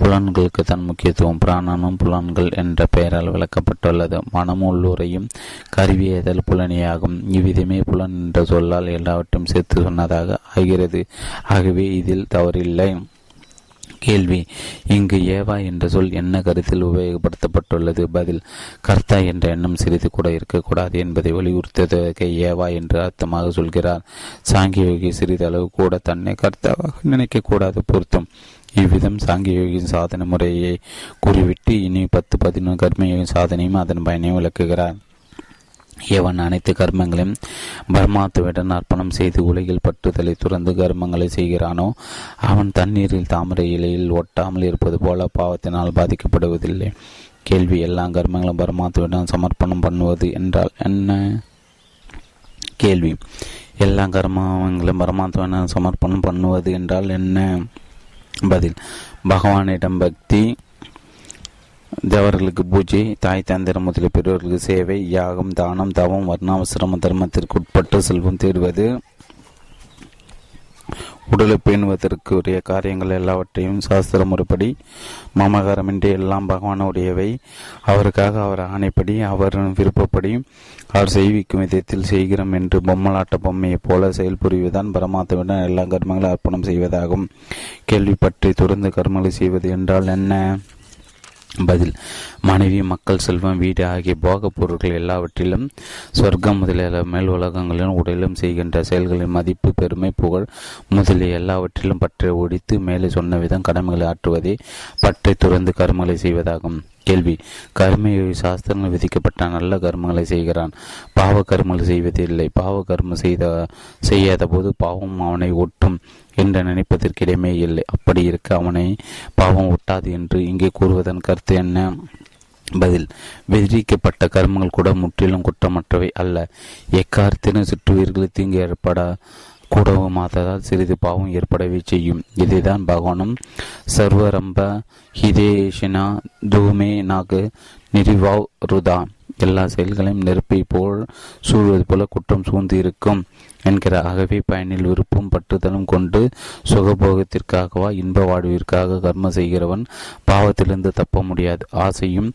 புலன்களுக்கு தன் முக்கியத்துவம் பிராணனும் புலன்கள் என்ற பெயரால் விளக்கப்பட்டுள்ளது. மனம் உள்ளுரையும் கருவியதல் புலனியாகும். இவ்விதமே புலன் என்ற சொல்லால் எல்லாவற்றையும் சேர்த்து சொன்னதாக ஆகிறது. ஆகவே இதில் தவறில்லை. கேள்வி: இங்கு ஏவா என்ற சொல் என்ன கருத்தில் உபயோகப்படுத்தப்பட்டுள்ளது? பதில்: கர்த்தா என்ற எண்ணம் சிறிது கூட இருக்கக்கூடாது என்பதை வலியுறுத்ததற்கு ஏவா என்று அர்த்தமாக சொல்கிறார். சாங்கியோகி சிறிதளவு கூட தன்னை கர்த்தாவாக நினைக்கக்கூடாது பொருத்தம். இவ்விதம் சாங்கியோகியின் சாதன முறையை கூறிவிட்டு இனி 10-11 கர்மயோகியின் சாதனையும் அதன் பயனையும் விளக்குகிறார். எவன் அனைத்து கர்மங்களையும் பரமாத்மாவிடம் அர்ப்பணம் செய்து உலகில் பற்றுதலை துறந்து கர்மங்களை செய்கிறானோ அவன் தண்ணீரில் தாமரை இலையில் ஒட்டாமல் இருப்பது போல பாவத்தினால் பாதிக்கப்படுவதில்லை. கேள்வி: எல்லா கர்மங்களும் பரமாத்மாவிடம் சமர்ப்பணம் பண்ணுவது என்றால் என்ன? கேள்வி: எல்லா கர்மங்களும் பரமாத்மாவிடம் சமர்ப்பணம் பண்ணுவது என்றால் என்ன? பதில்: பகவானிடம் பக்தி, தேவர்களுக்கு பூஜை, தாய் தந்திரம் முதலிய பெரியவர்களுக்கு சேவை, யாகம், தானம், தவம், வர்ணாசிரம தர்மத்திற்கு உட்பட்டு செல்வம் தேடுவது, உடலை பேணுவதற்கு உரிய காரியங்கள் எல்லாவற்றையும் சாஸ்திர முறைப்படி மாமகாரமின்றி எல்லாம் பகவானுடையவை. அவருக்காக அவர் ஆணைப்படி அவர் விருப்பப்படி அவர் செய்விக்கும் விதத்தில் செய்கிறோம் என்று பொம்மலாட்ட பொம்மையைப் போல செயல்புரிவதுதான் பரமாத்மாவிடம் எல்லா கர்மங்களும் அர்ப்பணம் செய்வதாகும். கேள்வி: பற்றி தொடர்ந்து கர்மங்களை செய்வது என்றால் என்ன? பதில்: மனைவி, மக்கள், செல்வம், வீடு ஆகிய போகப் பொருட்கள் எல்லாவற்றிலும் சொர்க்கம் முதலிய மேல் உலகங்களிலும் உடலிலும் செய்கின்ற செயல்களின் மதிப்பு, பெருமை, புகழ் முதலிய எல்லாவற்றிலும் பற்றை ஒழித்து மேலே சொன்ன விதம் கடமைகளை ஆற்றுவதே பற்றை துறந்து கர்மங்களை செய்வதாகும். கேள்வி: கர்மயோகி சாஸ்திரங்கள் விதிக்கப்பட்ட நல்ல கர்மங்களை செய்கிறான், பாவ கர்மங்களை செய்வதில்லை. பாவ கர்மம் செய்யாத போது பாவம் அவனை ஒட்டும் என்று நினைப்பதற்கு இடமே இல்லை. அப்படி இருக்க அவனை பாவம் ஒட்டாது என்று இங்கே கூறுவதன் கருத்து என்ன? பதில்: விதிக்கப்பட்ட கர்மங்கள் கூட முற்றிலும் குற்றமற்றவை அல்ல. எக்காரத்தினும் சுற்றுவீர்கள் தீங்கு ஏற்பட கூடவுமாத்தால் சிறிது பாவம் ஏற்படவே செய்யும். இதைதான் பகவானும் சர்வரம்ப ஹிதேஷனா தூமே நாகு நிரிவாவ் ருதா எல்லா செயல்களையும் நெருப்பை போல் சூழ்வது போல குற்றம் சூழ்ந்து இருக்கும் என்கிற. ஆகவே பயனில் விருப்பும் பற்றுதலும் கொண்டு சுகபோகத்திற்காகவா இன்ப வாழ்விற்காக கர்ம செய்கிறவன் பாவத்திலிருந்து தப்ப முடியாது. ஆசையும்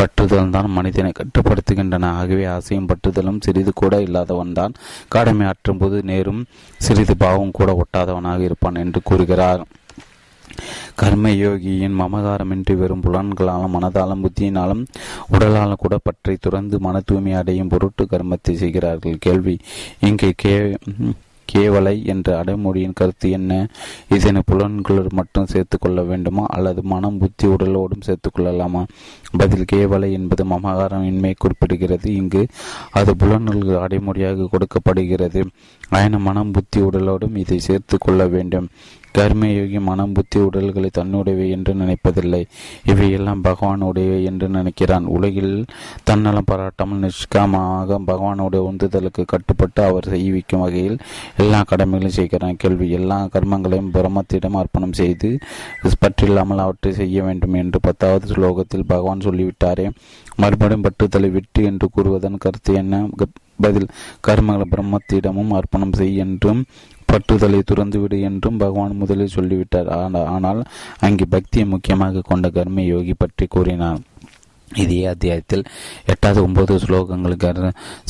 பற்றுதல் தான் மனிதனை கட்டுப்படுத்துகின்றன. ஆகவே ஆசையும் பற்றுதலும் சிறிது கூட இல்லாதவன் தான் கடமை ஆற்றும் போது நேரும் சிறிது பாவம் கூட ஒட்டாதவனாக இருப்பான் என்று கூறுகிறார். கர்மயோகியின் மமகாரமின்றி வெறும் புலன்களாலும் மனதாலும் புத்தியினாலும் உடலாலும் கூட பற்றை துறந்து மன தூய்மை அடையும் பொருட்டு கர்மத்தை செய்கிறார்கள். கேள்வி: இங்கே கேவலை என்ற அடைமொழியின் கருத்து என்ன? இதனை புலன்களோடு மட்டும் சேர்த்துக்கொள்ள வேண்டுமா அல்லது மனம், புத்தி, உடலோடும் சேர்த்துக்கொள்ளலாமா? பதில்: கேவலை என்பது மமகாரம் இன்மை குறிப்பிடுகிறது. இங்கு அது புலன்களுக்கு அடைமொழியாக கொடுக்கப்படுகிறது. ஆயினும் மனம், புத்தி, உடலோடும் இதை சேர்த்து கொள்ள வேண்டும். கர்மயோகி மனம், புத்தி, உடல்களை தன்னுடையவை என்று நினைப்பதில்லை. இவையெல்லாம் பகவானுடையவை என்று நினைக்கிறான். உலகில் தன்னலம் பாராட்டாமல் நிஷ்காமமாக பகவானுடைய உந்துதலுக்கு கட்டுப்பட்டு அவர் செய்விக்கும் வகையில் எல்லா கடமைகளும் செய்கிறான். கேள்வி: எல்லா கர்மங்களையும் பிரம்மத்திடம் அர்ப்பணம் செய்து பற்றில்லாமல் அவற்றை செய்ய வேண்டும் என்று 10வது ஸ்லோகத்தில் பகவான் சொல்லிவிட்டாரே, மறுபடியும் பற்றுதலை விட்டு என்று கூறுவதன் கருத்து என்ன? பதில்: கர்மங்களை பிரம்மத்திடமும் அர்ப்பணம் செய் என்றும் பற்றுதலை துறந்துவிடு என்றும் பகவான் முதலில் சொல்லிவிட்டார். ஆனால் அங்கே பக்தியை முக்கியமாக கொண்ட கர்ம யோகி பற்றி கூறினார். இதே அத்தியாயத்தில் 8-9 ஸ்லோகங்கள்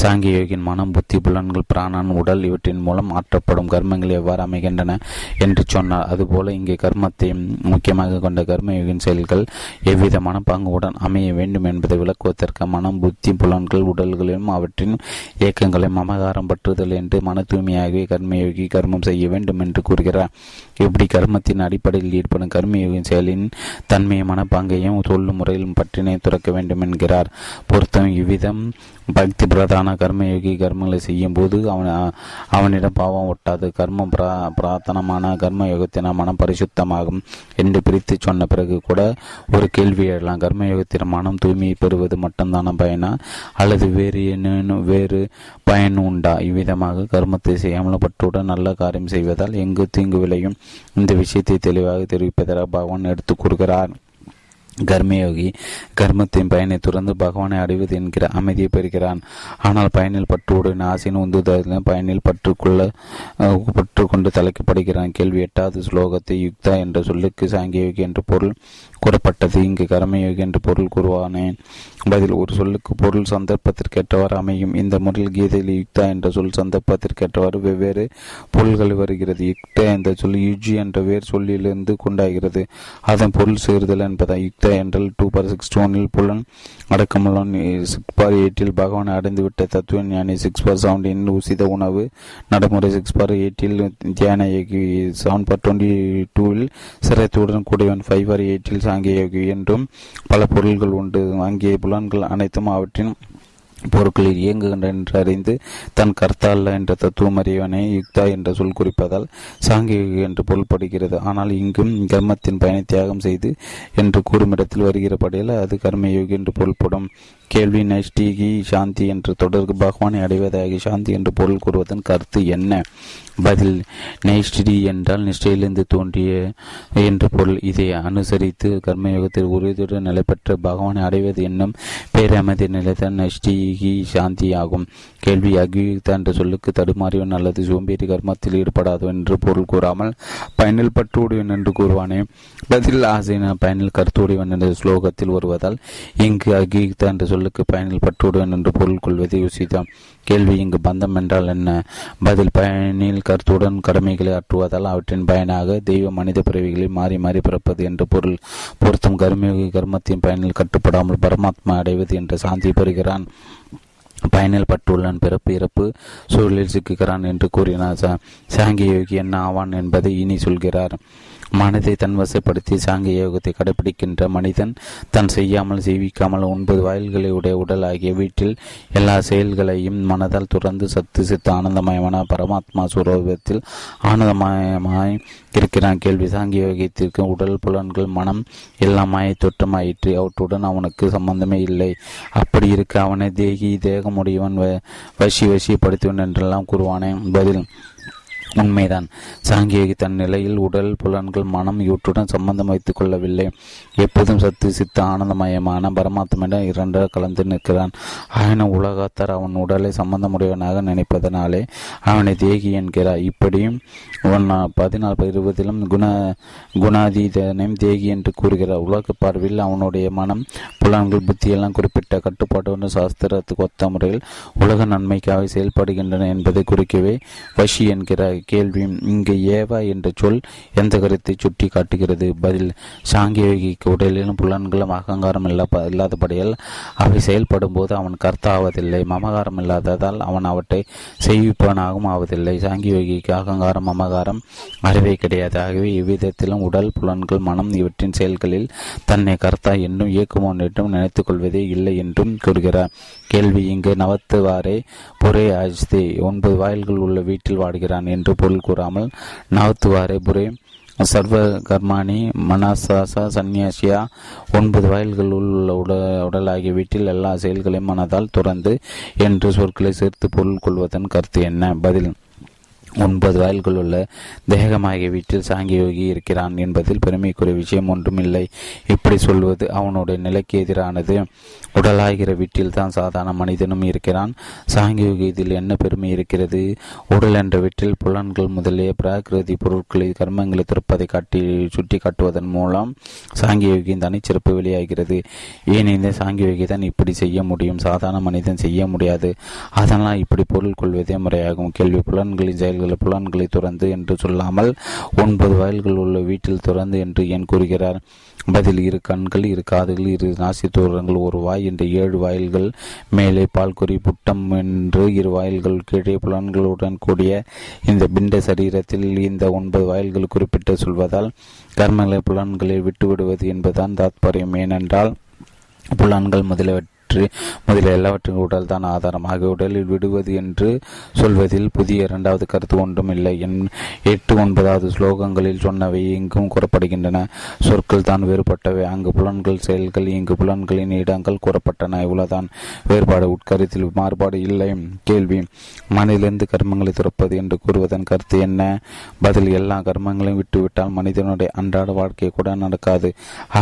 சாங்கிய யோகியின் மனம், புத்தி, புலன்கள், பிராணன், உடல் இவற்றின் மூலம் ஆற்றப்படும் கர்மங்கள் எவ்வாறு அமைகின்றன என்று சொன்னார். அதுபோல இங்கே கர்மத்தை முக்கியமாக கொண்ட கர்மயோகியின் செயல்கள் எவ்விதமான பங்குடன் அமைய வேண்டும் என்பதை விளக்குவதற்கு மனம், புத்தி, புலன்கள், உடல்களையும் அவற்றின் இயக்கங்களையும் மமகாரம், பற்றுதல் என்று மன தூய்மையாகவே கர்மயோகி கர்மம் செய்ய வேண்டும் என்று கூறுகிறார். இப்படி கர்மத்தின் அடிப்படையில் ஈடுபடும் கர்மயோகியின் செயலின் தன்மையை, மனப்பாங்கையும் சொல்லும் முறையிலும் பற்றினை துறக்க வேண்டும் என்கிறார் பொருத்தம். இவ்விதம் பக்தி பிரதான கர்மயோகி கர்மங்களை செய்யும் போது அவனிடம் பாவம் ஒட்டாது. கர்மம் பிரார்த்தனமான கர்மயோகத்தின மனம் பரிசுத்தமாகும் என்று பிரித்து சொன்ன பிறகு கூட ஒரு கேள்வி எழலாம்: கர்மயோகத்தின் மனம் தூய்மையை பெறுவது மட்டும்தான பயனா அல்லது வேறு பயன் உண்டா? இவ்விதமாக கர்மத்தை செய்யாமல் பற்றுடன் நல்ல காரியம் செய்வதால் எங்கு தீங்கு விளையும்? இந்த விஷயத்தை தெளிவாக தெரிவிப்பதாக பகவான் எடுத்து கூறுகிறார். கர்மயோகி கர்மத்தின் பயனை துறந்து பகவானை அடைவது என்கிற அமைதியை பெறுகிறான். ஆனால் பயனில் பற்றுடன் ஆசையின் உந்துதலின் பயனில் பற்றுக்கொண்டு தலைக்கப்படுகிறான். கேள்வி: 8வது ஸ்லோகத்தை யுக்தா என்ற சொல்லுக்கு சாங்கியோகி என்று பொருள். கூறப்பட்டது. இங்கு கர்மயோகி என்று பொருள் கூறுவானேன் பதில் ஒரு சொல்லுக்கு பொருள் சந்தர்ப்பத்திற்கேற்றவாறு அமையும். இந்த முறையில் கீதையில் யுக்தா என்ற சொல் சந்தர்ப்பத்திற்கேற்றவாறு வெவ்வேறு பொருள்கள் வருகிறது. யுக்தா என்ற சொல் யுஜி என்ற வேர் சொல்லிலிருந்து கொண்டாகிறது. அதன் பொருள் சேர்தல் என்பதால் யுக்தா என்றால் 2/61 புலன் அடக்கமுள்ளன் 6/8 பகவான் அடைந்துவிட்ட தத்துவ ஞானி 6/17 உசித உணவு நடைமுறை 6/8 தியான யோகி 7/22 சிரத்துடன் கூடியவன் 5/8 சாங்கிய யோகி என்றும் பல பொருள்கள் உண்டு. அங்கே புலன்கள் அனைத்தும் அவற்றின் பொருட்களில் இயங்குகின்ற என்று அறிந்து தன் கர்த்தா அல்ல என்ற தத்துவம் அறிவனை யுக்தா என்ற சொல் குறிப்பதால் சாங்கியோகி என்று பொருள்படுகிறது. ஆனால் இங்கும் கர்மத்தின் பயனை தியாகம் செய்து என்று கூறும் இடத்தில் வருகிறபடியால் அது கர்மயோகி என்று பொருள்படும். கேள்வி நஷ்டிகி சாந்தி என்று தொடர்பு பகவானை அடைவதாகி சாந்தி என்று பொருள் கூறுவதன் கருத்து என்ன? பதில் நைஷ்டி என்றால் நிஷ்டையிலிருந்து தோன்றிய என்று பொருள். இதை அனுசரித்து கர்மயோகத்தில் உறுதியுடன் நிலை பெற்ற பகவானை அடைவது என்னும் பேரமைதி நிலைதான் நஷ்டிகி சாந்தி ஆகும். கேள்வி அக்யுக்தா என்ற சொல்லுக்கு தடுமாறியவன் அல்லது சோம்பேறி கர்மத்தில் ஈடுபடாதவன் என்று பொருள் கூறாமல் பயனில் பற்றுடையவன் என்று கூறுவானே பதில் ஆசையின பயனில் கருத்துடையவன் என்ற ஸ்லோகத்தில் வருவதால் இங்கு அக்யுக்தா என்ற சொல்லுக்கு பயனில் பற்றுடன் என்று பொருள் கொள்வதை யோசித்தார். கேள்வி இங்கு பந்தம் என்றால் என்ன? பதில் பயனில் கருத்துடன் கடமைகளை ஆற்றுவதால் அவற்றின் பயனாக தெய்வ மனித பிறவிகளை மாறி மாறி பிறப்பது என்று பொருள் பொருத்தம். கர்மயோகி கர்மத்தின் பயனில் கட்டுப்படாமல் பரமாத்மா அடைவது என்ற சாந்தியை பெறுகிறான். பயனில் பற்றுள்ளன் பிறப்பு இறப்பு சூழலில் சிக்குகிறான் என்று கூறினார். சாங்கிய யோகி என்ன ஆவான் என்பதை இனி சொல்கிறார். மனதை தன்வசப்படுத்தி சாங்கிய யோகத்தை கடைபிடிக்கின்ற மனிதன் தன் செய்யாமல் செய்விக்காமல் 9 வாயில்களை உடைய உடல் ஆகிய வீட்டில் எல்லா செயல்களையும் மனதால் துறந்து சத்து சித்த ஆனந்தமயமான பரமாத்மா சுரூபத்தில் ஆனந்தமயமாய் இருக்கிறான். கேள்வி சாங்கிய யோகத்திற்கு உடல் புலன்கள் மனம் எல்லாமாய் தோற்றமாயிற்று. அவற்றுடன் அவனுக்கு சம்பந்தமே இல்லை. அப்படி இருக்க அவனை தேகி தேகமுடையவன் வசிப்படுத்துவன் என்றெல்லாம் கூறுவானே பதில் உண்மைதான். சாங்கியோகி தன் நிலையில் உடல் புலன்கள் மனம் இவற்றுடன் சம்பந்தம் வைத்துக் கொள்ளவில்லை. எப்போதும் சத்து சித்த ஆனந்தமயமான பரமாத்மிடம் இரண்டாக கலந்து நிற்கிறான். ஆயினும் உலகத்தார் அவன் உடலை சம்பந்தமுடையவனாக நினைப்பதனாலே அவனை தேகி என்கிறார். இப்படியும் 14:20 குணாதீதனையும் தேகி என்று கூறுகிறார். உலக பார்வையில் அவனுடைய மனம் புலன்கள் புத்தியெல்லாம் குறிப்பிட்ட கட்டுப்பாடு சாஸ்திரத்துக்கு ஒத்த முறையில் உலக நன்மைக்காக செயல்படுகின்றன என்பதை குறிக்கவே வஷி என்கிறார். கேள்வி இங்கு ஏவா என்ற சொல் எந்த கருத்தை சுட்டி காட்டுகிறது? பதில் சாங்கியோகிக்கு உடலிலும் புலன்களும் அகங்காரம் இல்லாதபடியால் அவை செயல்படும் போது அவன் கர்த்தா ஆவதில்லை. மமகாரம் இல்லாததால் அவன் அவற்றை செய்விப்பவனாகவும் ஆவதில்லை. சாங்கியோகிக்கு அகங்காரம் மமகாரம் அறிவை கிடையாது. ஆகவே இவ்விதத்திலும் உடல் புலன்கள் மனம் இவற்றின் செயல்களில் தன்னை கர்த்தா என்னும் இயக்குமோன் என்றும் நினைத்துக் கொள்வதே இல்லை என்றும் கூறுகிறார். கேள்வி இங்கு நவத்துவாரே புரே அஜ்தே 9 வாயில்கள் உள்ள வீட்டில் வாடுகிறான் என்று பொருள் கூறாமல் நவத்துவாரே புரே சர்வ கர்மானி மனசாசா சன்னியாசியா 9 வாயில்களுள் உள்ள உடல் ஆகிய வீட்டில் எல்லா செயல்களையும் மனதால் துறந்து என்று சொற்களை சேர்த்து பொருள் கொள்வதன் கருத்து என்ன? பதில் 9 வாயில்கள் உள்ள தேகமாகிய வீட்டில் சாங்கியோகி இருக்கிறான் என்பதில் பெருமைக்குரிய விஷயம் ஒன்றுமில்லை. இப்படி சொல்வது அவனுடைய நிலைக்கு எதிரானது. உடலாகிற வீட்டில் தான் சாதாரண மனிதனும் இருக்கிறான். சாங்கியோகி இதில் என்ன பெருமை இருக்கிறது? உடல் என்ற வீட்டில் புலன்கள் முதலிய பிராகிருதி பொருட்களை கர்மங்களை துறப்பதை சுட்டி காட்டுவதன் மூலம் சாங்கியோகியின் தனிச்சிறப்பு வெளியாகிறது. ஏனெனில் சாங்கியோகி தான் இப்படி செய்ய முடியும், சாதாரண மனிதன் செய்ய முடியாது. அதனால் இப்படி பொருள் கொள்வதே முறையாகும். கேள்வி புலன்களின் புலன்களை துறந்து என்று சொல்லாமல் 9 வாயில்கள் உள்ள வீட்டில் துறந்து என்று ஏன் கூறுகிறார்? பதில் இரு கண்கள், இரு காதுகள், இரு நாசி தூரங்கள், ஒரு வாய் என்ற 7 வாயில்கள் மேலே பால்குறி புட்டம் என்று 2 வாயில்கள் கீழே புலன்களுடன் கூடிய இந்த பிண்ட சரீரத்தில் இந்த 9 வாயில்கள் குறிப்பிட்டு சொல்வதால் கர்மங்களை புலன்களை விட்டுவிடுவது என்பதுதான் தாத்பரியம். ஏனென்றால் புலன்கள் முதலில் எல்லாவற்றின் உடல் தான் ஆதாரமாக உடலில் விடுவது என்று சொல்வதில் புதிய 2வது கருத்து ஒன்றும் இல்லை. 8-9 ஸ்லோகங்களில் சொன்னவை இங்கும் கூறப்படுகின்றன. சொற்கள் தான் வேறுபட்டவை. அங்கு புலன்கள் செயல்கள், இங்கு புலன்களின் இடங்கள் கூறப்பட்டன. இவ்வளவுதான் வேறுபாடு. உட்கருத்தில் மாறுபாடு இல்லை. கேள்வி மனிதனிலிருந்து கர்மங்களை துறப்பது என்று கூறுவதன் கருத்து என்ன? பதில் எல்லா கர்மங்களையும் விட்டுவிட்டால் மனிதனுடைய அன்றாட வாழ்க்கை கூட நடக்காது.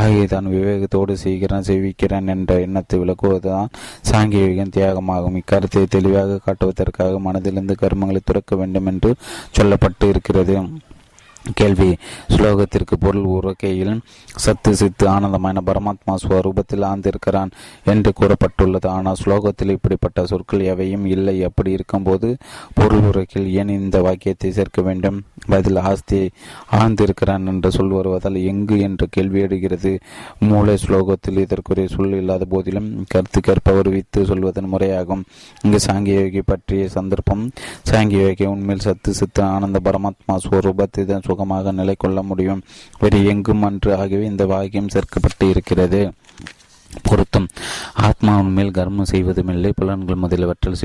ஆகிய தான் விவேகத்தோடு செய்கிறான் செய்விக்கிறான் என்ற எண்ணத்தை விளக்குவது சாங்கியோகின் தியாகமாகும். இக்கருத்தை தெளிவாக காட்டுவதற்காக மனதிலிருந்து கர்மங்களை துறக்க வேண்டும் என்று சொல்லப்பட்டு இருக்கிறது. கேள்வி. ஸ்லோகத்திற்கு பொருள் உரைக்கையில் சத்து சித்து ஆனந்தமான பரமாத்மா ஸ்வரூபத்தில் ஆழ்ந்திருக்கிறான் என்று கூறப்பட்டுள்ளது. ஆனால் ஸ்லோகத்தில் இப்படிப்பட்ட சொற்கள் எவையும் இல்லை. அப்படி இருக்கும்போது பொருள் உரைக்கையில் ஏன் இந்த வாக்கியத்தை சேர்க்க வேண்டும்? பதில், ஆஸ்தி ஆழ்ந்திருக்கிறான் என்று சொல் வருவதால் எங்கு என்று கேள்வி எழுகிறது. மூளை ஸ்லோகத்தில் இதற்குரிய சொல் இல்லாத போதிலும் கருத்து கற்பவர் வித்து சொல்வதன் முறையாகும். இங்கு சாங்கியோகி பற்றிய சந்தர்ப்பம், சாங்கியோகி உண்மையில் சத்து சித்து ஆனந்த பரமாத்மா ஸ்வரூபத்தை சுகமாக நிலை கொள்ள முடியும், வேறு எங்கும் அன்று. ஆகவே இந்த வாக்கியம் சேர்க்கப்பட்டு இருக்கிறது. பொருத்தம், ஆத்மாவின் மேல் கர்மம் செய்வதும் இல்லை, புலன்கள் முதலியவற்றால்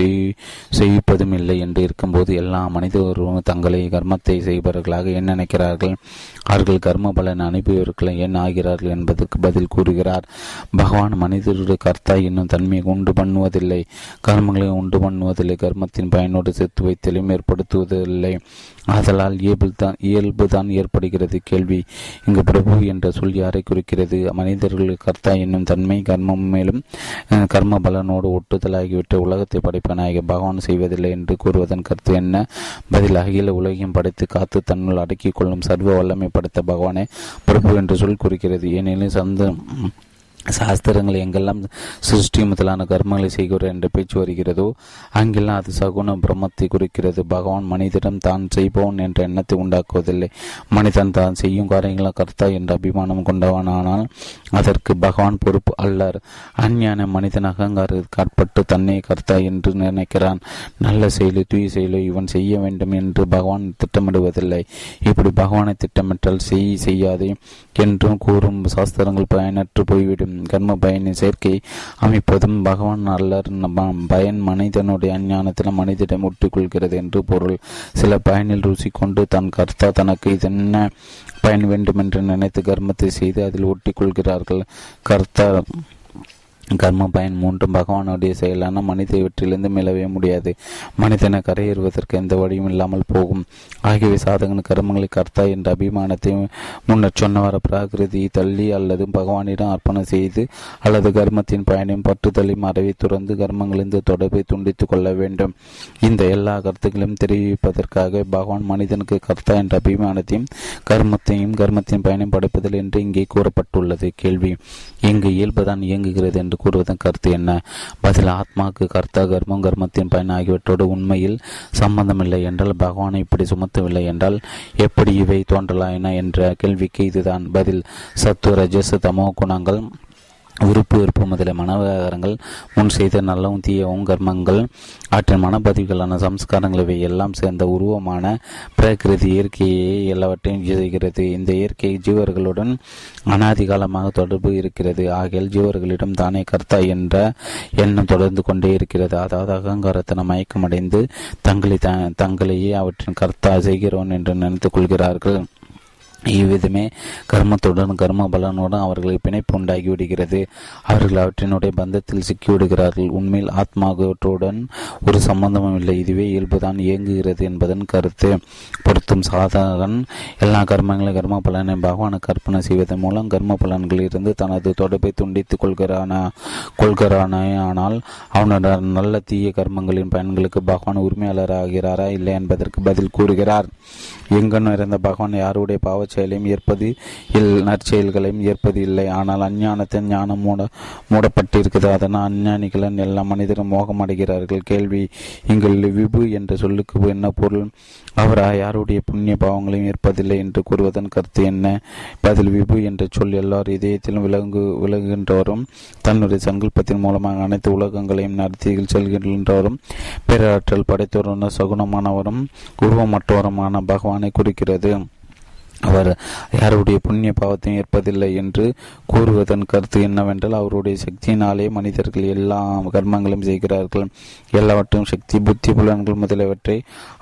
செய்விப்பதும் இல்லை என்று இருக்கும்போது எல்லா மனிதரும் தங்களை கர்மத்தை செய்பவர்களாக என் நினைக்கிறார்கள்? அவர்கள் கர்ம பலன் அனுப்பியவர்களை என் ஆகிறார்கள் என்பதற்கு பதில் கூறுகிறார் பகவான். மனிதருடைய கர்த்தா என்னும் தன்மையை உண்டு பண்ணுவதில்லை, கர்மங்களை உண்டு பண்ணுவதில்லை, கர்மத்தின் பயனோடு சேர்த்து வைத்தலையும் ஏற்படுத்துவதில்லை. ஆதலால் இயல்புதான் ஏற்படுகிறது. கேள்வி, இங்கு பிரபு என்ற சொல் யாரை குறிக்கிறது? மனிதர்கள் கர்த்தா என்னும் தன்மை கர்மம் மேலும் கர்ம பலனோடு ஒட்டுதல் ஆகிவிட்டு உலகத்தை படைப்பனாகிய பகவான் செய்வதில்லை என்று கூறுவதன் கருத்து என்ன? பதில், அகில உலகையும் படைத்து காத்து தன்னுள் அடக்கிக் கொள்ளும் சர்வ வல்லமை படைத்த பகவானை பிரபு என்று சொல் குறிக்கிறது. ஏனெனில் சாஸ்திரங்கள் எங்கெல்லாம் சிருஷ்டி முதலான கர்மங்களை செய்கிறார் என்ற பேச்சு வருகிறதோ அங்கெல்லாம் அது சகுன பிரம்மத்தை குறிக்கிறது. பகவான் மனிதனம் தான் செய்பவன் என்ற எண்ணத்தை உண்டாக்குவதில்லை. மனிதன் தான் செய்யும் காரியங்களும் கர்த்தா என்ற அபிமானம் கொண்டவனானால் அதற்கு பகவான் பொறுப்பு அல்லர். அஞ்ஞான மனிதன் அகங்காரத்திற்கு ஆட்பட்டு தன்னை கர்த்தா என்று நினைக்கிறான். நல்ல செயலோ தூய செயலோ இவன் செய்ய வேண்டும் என்று பகவான் திட்டமிடுவதில்லை. இப்படி பகவானை திட்டமிட்டால் செய்யாதே என்றும் கூறும் சாஸ்திரங்கள் பயனற்று போய்விடும். கர்ம பயனின் சேர்க்கை அமைப்பதும் பகவான் அல்லர். பயன் மனிதனுடைய அஞ்ஞானத்தில் மனிதனிடம் ஒட்டிக்கொள்கிறது என்று பொருள். சில பயனில் ருசி கொண்டு தன் கர்த்தா தனக்கு இதென்ன பயன் வேண்டும் என்று நினைத்து கர்மத்தை செய்து அதில் ஒட்டிக்கொள்கிறார்கள். கர்த்தா கர்ம பயன் மூன்றும் பகவானுடைய செயலான மனித இவற்றிலிருந்து மிளவே முடியாது. மனிதனை கரையேறுவதற்கு எந்த வழியும் இல்லாமல் போகும். ஆகியவை சாதகன் கர்மங்களை கர்த்தா என்ற அபிமானத்தை முன்னர் சொன்னவாறு பிராகிருதி தள்ளி அல்லது பகவானிடம் அர்ப்பணம் செய்து அல்லது கர்மத்தின் பயனையும் பற்றுதலையும் அறவை துறந்து கர்மங்களிலிருந்து தொடர்பை துண்டித்துக் கொள்ள வேண்டும். இந்த எல்லா கருத்துக்களையும் தெரிவிப்பதற்காக பகவான் மனிதனுக்கு கர்த்தா என்ற அபிமானத்தையும் கர்மத்தின் பயனையும் படைப்பதில் என்று இங்கே கூறப்பட்டுள்ளது. கேள்வி, இங்கு இயல்புதான் இயங்குகிறது என்று கூறுவதன் கருத்து என்ன? பதில், ஆத்மாவுக்கு கர்த்தா கர்மம் கர்மத்தின் பயன் ஆகியவற்றோடு உண்மையில் சம்பந்தமில்லை என்றால், பகவானை இப்படி சுமத்தவில்லை என்றால் எப்படி இவை தோன்றலாயின என்ற கேள்விக்கு இதுதான் பதில். சத்து ரஜசு தமோ குணங்கள், உறுப்பு வெறுப்பு முதலிய மனவகாரங்கள், முன் செய்த நல்லவும் தீயவும் கர்மங்கள் ஆற்றின் மனப்பதிவுகளான சம்ஸ்காரங்கள் இவை எல்லாம் சேர்ந்த உருவமான பிரகிருதி இயற்கையை எல்லாவற்றையும் செய்கிறது. இந்த இயற்கை ஜீவர்களுடன் அனாதிகாலமாக தொடர்பு இருக்கிறது. ஆகையால் ஜீவர்களிடம் தானே கர்த்தா என்ற எண்ணம் தொடர்ந்து கொண்டே இருக்கிறது. அதாவது அகங்காரத்தன மயக்கமடைந்து தங்களையே அவற்றின் கர்த்தா செய்கிறோன் என்று நினைத்துக் கொள்கிறார்கள். இவ்விதமே கர்மத்துடன் கர்ம பலனுடன் அவர்களை பிணைப்பு உண்டாகிவிடுகிறது. அவர்கள் அவற்றினுடைய பந்தத்தில் சிக்கிவிடுகிறார்கள். உண்மையில் ஆத்மாவற்றுடன் ஒரு சம்பந்தமும் இல்லை. இதுவே இயல்புதான் இயங்குகிறது என்பதன் கருத்து. பொருத்தும், சாதகன் எல்லா கர்மங்களும் கர்ம பலனை பகவானுக்கு அர்ப்பணம் செய்வதன் மூலம் கர்ம பலன்களிலிருந்து தனது தொடர்பை துண்டித்துக் கொள்கிறானே. ஆனால் அவனோட நல்ல தீய கர்மங்களின் பயன்களுக்கு பகவான் உரிமையாளர் ஆகிறாரா இல்லை என்பதற்கு பதில் கூறுகிறார். எங்கன்னு இருந்த பகவான் யாருடைய பாவ செயலையும் ஏற்பது நற்செயல்களையும் ஏற்பது இல்லை. ஆனால் அஞ்ஞானத்தின் ஞானம் மூடப்பட்டிருக்கிறது. அதனால் அஞ்ஞானிகளின் எல்லா மனிதரும் மோகம் அடைகிறார்கள். கேள்வி, இங்கு விபு என்ற சொல்லுக்கு என்ன பொருள்? அவர் யாருடைய புண்ணிய பாவங்களையும் ஏற்பதில்லை என்று கூறுவதன் கருத்து என்ன? பதில், விபு என்ற சொல் எல்லார் இதயத்திலும் விளங்குகின்றவரும் தன்னுடைய சங்கல்பத்தின் மூலமாக அனைத்து உலகங்களையும் நடத்திகள் செல்கின்றவரும் பேராற்றல் படைத்தவரும் சகுனமானவரும் உருவமற்றவருமான பகவானை குறிக்கிறது. அவர் யாருடைய புண்ணிய பாவத்தையும் ஏற்பதில்லை என்று கூறுவதன் கருத்து என்னவென்றால், அவருடைய சக்தியினாலே மனிதர்கள் எல்லா கர்மங்களும் செய்கிறார்கள். எல்லாவற்றும் சக்தி புத்தி புலன்கள் முதலியவற்றை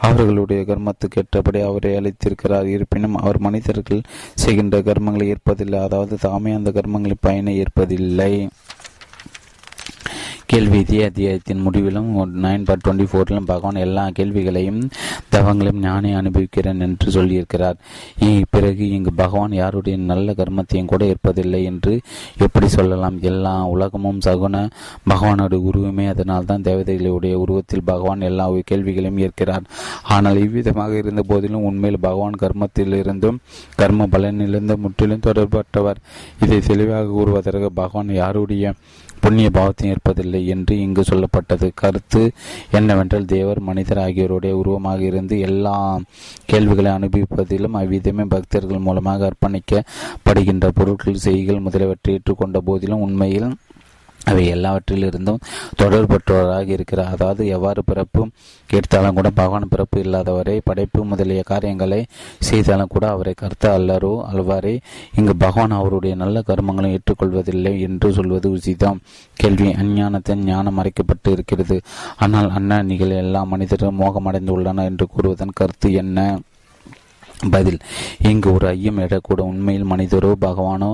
அவர்களுடைய கர்மத்துக்கு ஏற்றபடி அவரை அளித்திருக்கிறார். இருப்பினும் அவர் மனிதர்கள் செய்கின்ற கர்மங்களை ஏற்பதில்லை, அதாவது தாமே அந்த கர்மங்களின் பயனை ஏற்பதில்லை. கேள்வி. இதே அத்தியாயத்தின் முடிவிலும் 9:24 பகவான் எல்லா கேள்விகளையும் தவங்களையும் ஞானே அனுபவிக்கிறேன் என்று சொல்லியிருக்கிறார். பிறகு இங்கு பகவான் யாருடைய நல்ல கர்மத்தையும் கூட ஏற்பதில்லை என்று எப்படி சொல்லலாம்? எல்லா உலகமும் சகுன பகவானுடைய உருவமே. அதனால் தான் தேவதைகளுடைய உருவத்தில் பகவான் எல்லா கேள்விகளையும் ஏற்கிறார். ஆனால் இவ்விதமாக இருந்த போதிலும் உண்மையில் பகவான் கர்மத்திலிருந்தும் கர்ம பலனிலிருந்தும் முற்றிலும் தொடர்பற்றவர். இதை தெளிவாக கூறுவதற்கு பகவான் யாருடைய புண்ணிய பாவத்தையும் ஏற்பதில்லை என்று இங்கு சொல்லப்பட்டது. கருத்து என்னவென்றால், தேவர் மனிதர் ஆகியோருடைய உருவமாக இருந்து எல்லா கேள்விகளை அனுபவிப்பதிலும் அவ்விதமே பக்தர்கள் மூலமாக அர்ப்பணிக்கப்படுகின்ற பொருட்கள் செய்கள் முதலியவற்றை ஏற்றுக்கொண்ட போதிலும் உண்மையில் அவை எல்லாவற்றிலிருந்தும் தொடர்பற்றவராக இருக்கிறார். அதாவது எவ்வாறு பிறப்பு கேட்டாலும் கூட பகவான் பிறப்பு இல்லாதவரை படைப்பு முதலிய காரியங்களை செய்தாலும் கூட அவரை கர்த்த அல்லரோ அல்வாரே. இங்கு பகவான் அவருடைய நல்ல கர்மங்களை ஏற்றுக்கொள்வதில்லை என்று சொல்வது உசிதம். கேள்வி: அஞ்ஞானத்தின் ஞானம் மறைக்கப்பட்டு இருக்கிறது, ஆனால் அந்நானிகள் எல்லா மனிதரும் மோகமடைந்து உள்ளனர் என்று கூறுவதன் கருத்து என்ன? பதில்: இங்கு ஒரு ஐயம் எழக்கூட. உண்மையில் மனிதரோ பகவானோ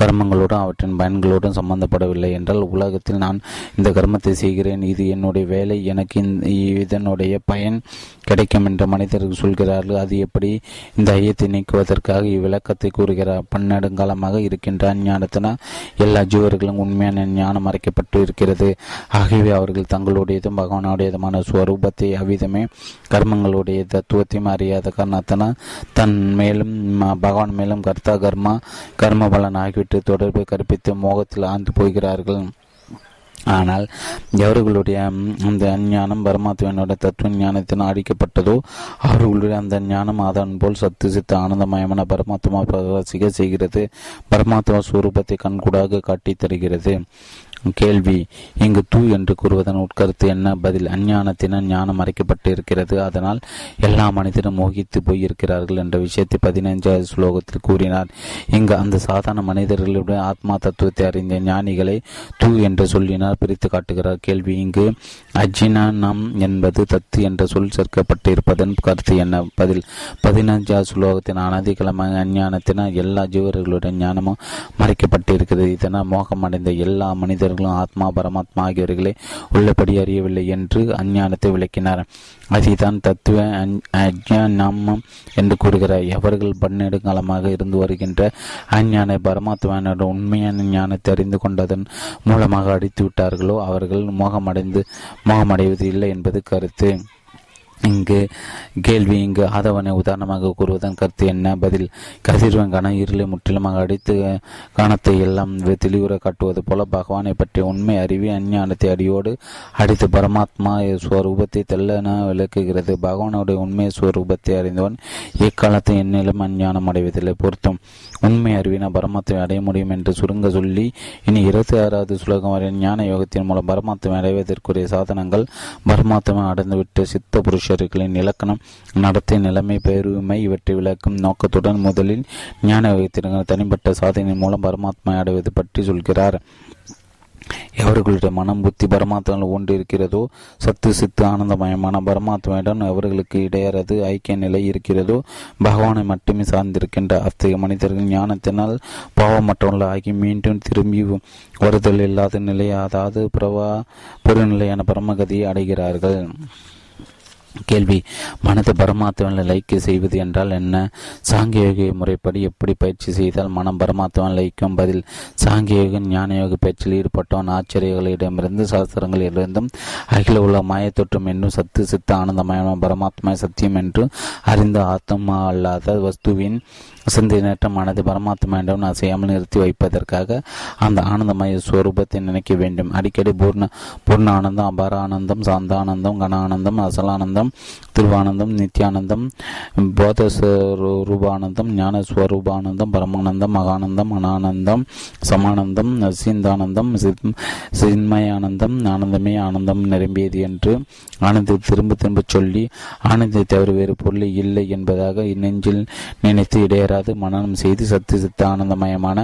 கர்மங்களோடு அவற்றின் பயன்களோடும் சம்பந்தப்படவில்லை என்றால், உலகத்தில் நான் இந்த கர்மத்தை செய்கிறேன், இது என்னுடைய வேலை, எனக்கு இதனுடைய பயன் கிடைக்கும் என்று மனிதர்கள் சொல்கிறார்கள். அது எப்படி? இந்த ஐயத்தை நீக்குவதற்காக இவ்விளக்கத்தை கூறுகிறார். பன்னெடுங்காலமாக இருக்கின்ற அஞ்ஞானத்தினால் எல்லா ஜீவர்களும் உண்மையான ஞானம் மறைக்கப்பட்டு இருக்கிறது. ஆகவே அவர்கள் தங்களுடையதும் பகவானுடையதுமான ஸ்வரூபத்தை அவ்விதமே கர்மங்களுடைய தத்துவத்தையும் அறியாத காரணத்தினால் தன் மேலும் பகவான் மேலும் கர்த்தா கர்மா கர்ம பலன் ஆகிவிட்டு தொடர்பை கற்பித்து மோகத்தில் ஆழ்ந்து போகிறார்கள். ஆனால் எவர்களுடைய அந்த அஞ்ஞானம் பரமாத்மனுடைய தத்துவ ஞானத்தினால் அழிக்கப்பட்டதோ அவர்களுடைய அந்த ஞானம் அதன் போல் சத்து சித்த ஆனந்தமயமான பரமாத்மா பிரகாசிக்க செய்கிறது. பரமாத்மா சுரூபத்தை கண்கூடாக காட்டி தருகிறது. கேள்வி: இங்கு தூ என்று கூறுவதன் உட்கருத்து என்ன? பதில்: அஞ்ஞானத்தினால் ஞானம் மறைக்கப்பட்டு இருக்கிறது, அதனால் எல்லா மனிதரும் மோகித்து போயிருக்கிறார்கள் என்ற விஷயத்தை 15வது ஸ்லோகத்தில் கூறினார். இங்கு அந்த சாதாரண மனிதர்களுடைய ஆத்மா தத்துவத்தை அறிந்த ஞானிகளை தூ என்று சொல்லினார் பிரித்து காட்டுகிறார். கேள்வி: இங்கு அஜினானம் என்பது தத்து என்ற சொல் சேர்க்கப்பட்டு இருப்பதன் கருத்து என்ன? பதில்: 15வது ஸ்லோகத்தின் அனாதிகளமாக அஞ்ஞானத்தினால் எல்லா ஜீவர்களுடைய ஞானமும் மறைக்கப்பட்டு இருக்கிறது. இதனால் மோகமடைந்த எல்லா மனிதர்களும் ஆத்மா பரமாத்மா ஆகியவர்களை உள்ளபடி அறியவில்லை என்று அஞ்ஞானத்தை விளக்கினார். அதைதான் தத்துவ அஞ்ஞானம் என்று கூறுகிறார். எவர்கள் பன்னெடுங்காலமாக இருந்து வருகின்ற அஞ்ஞான பரமாத்மாவோட உண்மையான ஞானத்தை அறிந்து கொண்டதன் மூலமாக அடித்து விட்டார்களோ அவர்கள் மோகமடைவது இல்லை என்பது கருத்து. இங்கு கேள்வி: இங்கு ஆதவனை உதாரணமாக கூறுவதன் கருத்து என்ன? பதில்: கதிர்வங்கன இருளை முற்றிலுமாக அடித்து கணத்தை எல்லாம் தெளிவுற காட்டுவது போல பகவானை பற்றிய உண்மை அறிவி அஞ்ஞானத்தை அடியோடு அடித்து பரமாத்மா ஸ்வரூபத்தை தெல்லென விளக்குகிறது. பகவானுடைய உண்மை ஸ்வரூபத்தை அறிந்தவன் எக்காலத்தை என்னிலும் அஞ்ஞானம் அடைவதில்லை. பொருத்தம்: உண்மை அறிவினா பரமாத்மை அடைய முடியும் என்று சுருங்க சொல்லி இனி 26வது ஸ்லோகம் வரை ஞான யோகத்தின் மூலம் பரமாத்மை அடைவதற்குரிய சாதனங்கள், பரமாத்மை அடைந்துவிட்டு சித்த புருஷ இலக்கணம், நடத்தை, நிலைமை, பெருமை இவற்றை விளக்கும் நோக்கத்துடன் முதலில் ஞான யோகத்திற்கு தனிப்பட்ட சாதனையின் மூலம் பரமாத்மா அடைவது பற்றி சொல்கிறார். எவர்களுடைய மனம் புத்தி பரமாத்மாவில் ஒன்று இருக்கிறதோ, சத்து சித்து ஆனந்தமயமான பரமாத்மாவிடம் அவர்களுக்கு இடையறது ஐக்கிய நிலை இருக்கிறதோ, பகவானை மட்டுமே சார்ந்திருக்கின்ற அத்தகைய மனிதர்கள் ஞானத்தினால் பாவம் மற்றவர்கள் ஆகி மீண்டும் திரும்பி வருதல் இல்லாத நிலை, அதாவது பெருநிலையான பரமகதியை அடைகிறார்கள். கேள்வி: மனதை பரமாத்மாவில் லயிக்க செய்வது என்றால் என்ன? சாங்கியோக முறைப்படி எப்படி பயிற்சி செய்தால் மனம் பரமாத்மாவில் லயிக்கும்? பதில்: சாங்கியோக ஞானயோக பயிற்சியில் ஈடுபட்டவன் ஆச்சரியங்களிடமிருந்து சாஸ்திரங்களிலிருந்தும் அகில உள்ள மாயத்தொற்றும் என்றும் சத்து சித்த ஆனந்தமயமான பரமாத்மா சத்தியம் என்றும் அறிந்த ஆத்மா அல்லாத வஸ்துவின் சிந்தனையற்ற மனது பரமாத்மாவிடம் அசையாமல் நிறுத்தி வைப்பதற்காக அந்த ஆனந்தமய ஸ்வரூபத்தை நினைக்க வேண்டும். அடிக்கடி பூர்ண ஆனந்தம், அபார ஆனந்தம், சாந்தானந்தம், கன ஆனந்தம், அசலானந்தம், திருவானந்தம், நித்யானந்தம், போதஸ்வரூபானந்தம், ஞானஸ்வரூபானந்தம், பரமானந்தம், மகானந்தம், அனானந்தம், சமானந்தம், சீந்தானந்தம், சின்மயானந்தம், ஆனந்தமே ஆனந்தம் நிரம்பியது என்று ஆனந்தத்தை திரும்ப திரும்ப சொல்லி ஆனந்தை தவிர வேறு பொருள் இல்லை என்பதாக நெஞ்சில் நினைத்து இடையறாது மனனம் செய்து சத்து சித்த ஆனந்தமயமான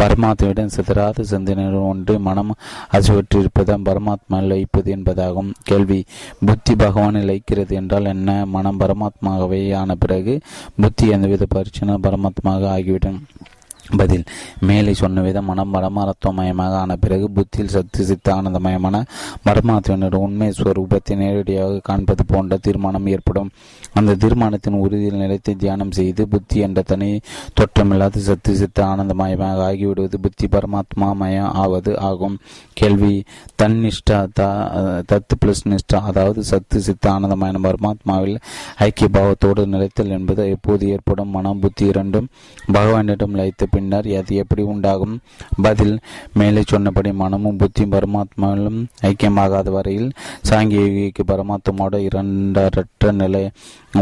பரமாத்மாவிடம் சிதறாத சிந்தனைகள் ஒன்று மனம் அசுவற்றிருப்பதான் பரமாத்மா லயிப்பது என்பதாகும். கேள்வி: புத்தி பகவானை லயிக்கிறது என்றால் என்ன? மனம் பரமாத்மாகவே ஆன பிறகு புத்தி எந்தவித பரிச்சனை பரமாத்மாக ஆகிவிடும். பதில்: மேலே சொன்ன விதம் மனம் பரமாரத்துவமயமாக ஆன பிறகு புத்தியில் சத்து சித்த ஆனந்தமயமான பரமாத்மனுடைய உண்மை ஸ்வரூபத்தை நேரடியாக காண்பது போன்ற தீர்மானம் ஏற்படும். அந்த தீர்மானத்தின் உறுதியில் நிலைத்து தியானம் செய்து புத்தி என்ற தனி தோற்றமில்லாத சத்து சித்த ஆனந்தமயமாக ஆகிவிடுவது புத்தி பரமாத்மாமயம் ஆவது ஆகும். கேள்வி: தன்னிஷ்டா தத்து பிளஸ் நிஷ்டா, அதாவது சத்து சித்த ஆனந்தமயமான பரமாத்மாவில் ஐக்கிய பாவத்தோடு நிலைத்தல் என்பது எப்போது ஏற்படும்? மனம் புத்தி இரண்டும் பகவானிடம் லயித்த பின்னர் அது எப்படி உண்டாகும்? பதில்: மேலே சொன்னபடி மனமும் புத்தி பரமாத்மாவிலும் ஐக்கியமாகாத வரையில் சாங்கியக்கு பரமாத்மாவோட இரண்டரற்ற நிலை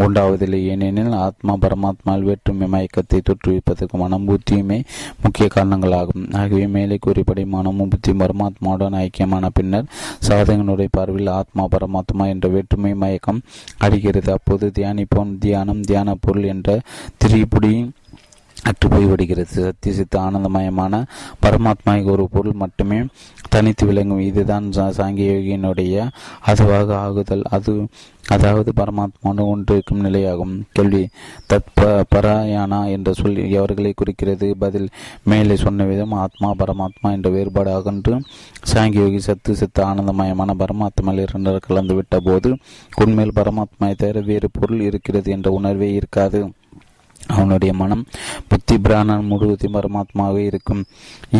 உண்டாவதில்லை. ஏனெனில் ஆத்மா பரமாத்மாவில் வேற்றுமை மயக்கத்தை தொற்றுவிப்பதற்கு மனம் புத்தியுமே முக்கிய காரணங்களாகும். ஆகவே மேலே கூறியபடி மனமும் புத்தி பரமாத்மாவுடன் ஐக்கியமான பின்னர் சாதகனுடைய பார்வையில் ஆத்மா பரமாத்மா என்ற வேற்றுமை மயக்கம் அடிக்கிறது. அப்போது தியானிப்போன் தியானம் தியான பொருள் என்ற திரிபுடி அற்று போய்விடுகிறது. சத்திய சித்த ஆனந்தமயமான பரமாத்மாவுக்கு ஒரு பொருள் மட்டுமே தனித்து விளங்கும். இதுதான் சாங்கிய யோகியினுடைய அதுவாக ஆகுதல், அதாவது பரமாத்மானு ஒன்றிருக்கும் நிலையாகும். கேள்வி: தத்பராயணா என்ற சொல் எவர்களை குறிக்கிறது? பதில்: மேலே சொன்ன விதம் ஆத்மா பரமாத்மா என்ற வேறுபாடு அகன்று சாங்கியோகி சத்து சித்த ஆனந்தமயமான பரமாத்மாவில் இரண்டர் கலந்துவிட்ட போது உண்மையில் பரமாத்மாவை தவிர வேறு பொருள் இருக்கிறது என்ற உணர்வே இருக்காது. அவனுடைய மனம் புத்தி பிராணன் முழுவதும் பரமாத்மாவே இருக்கும்.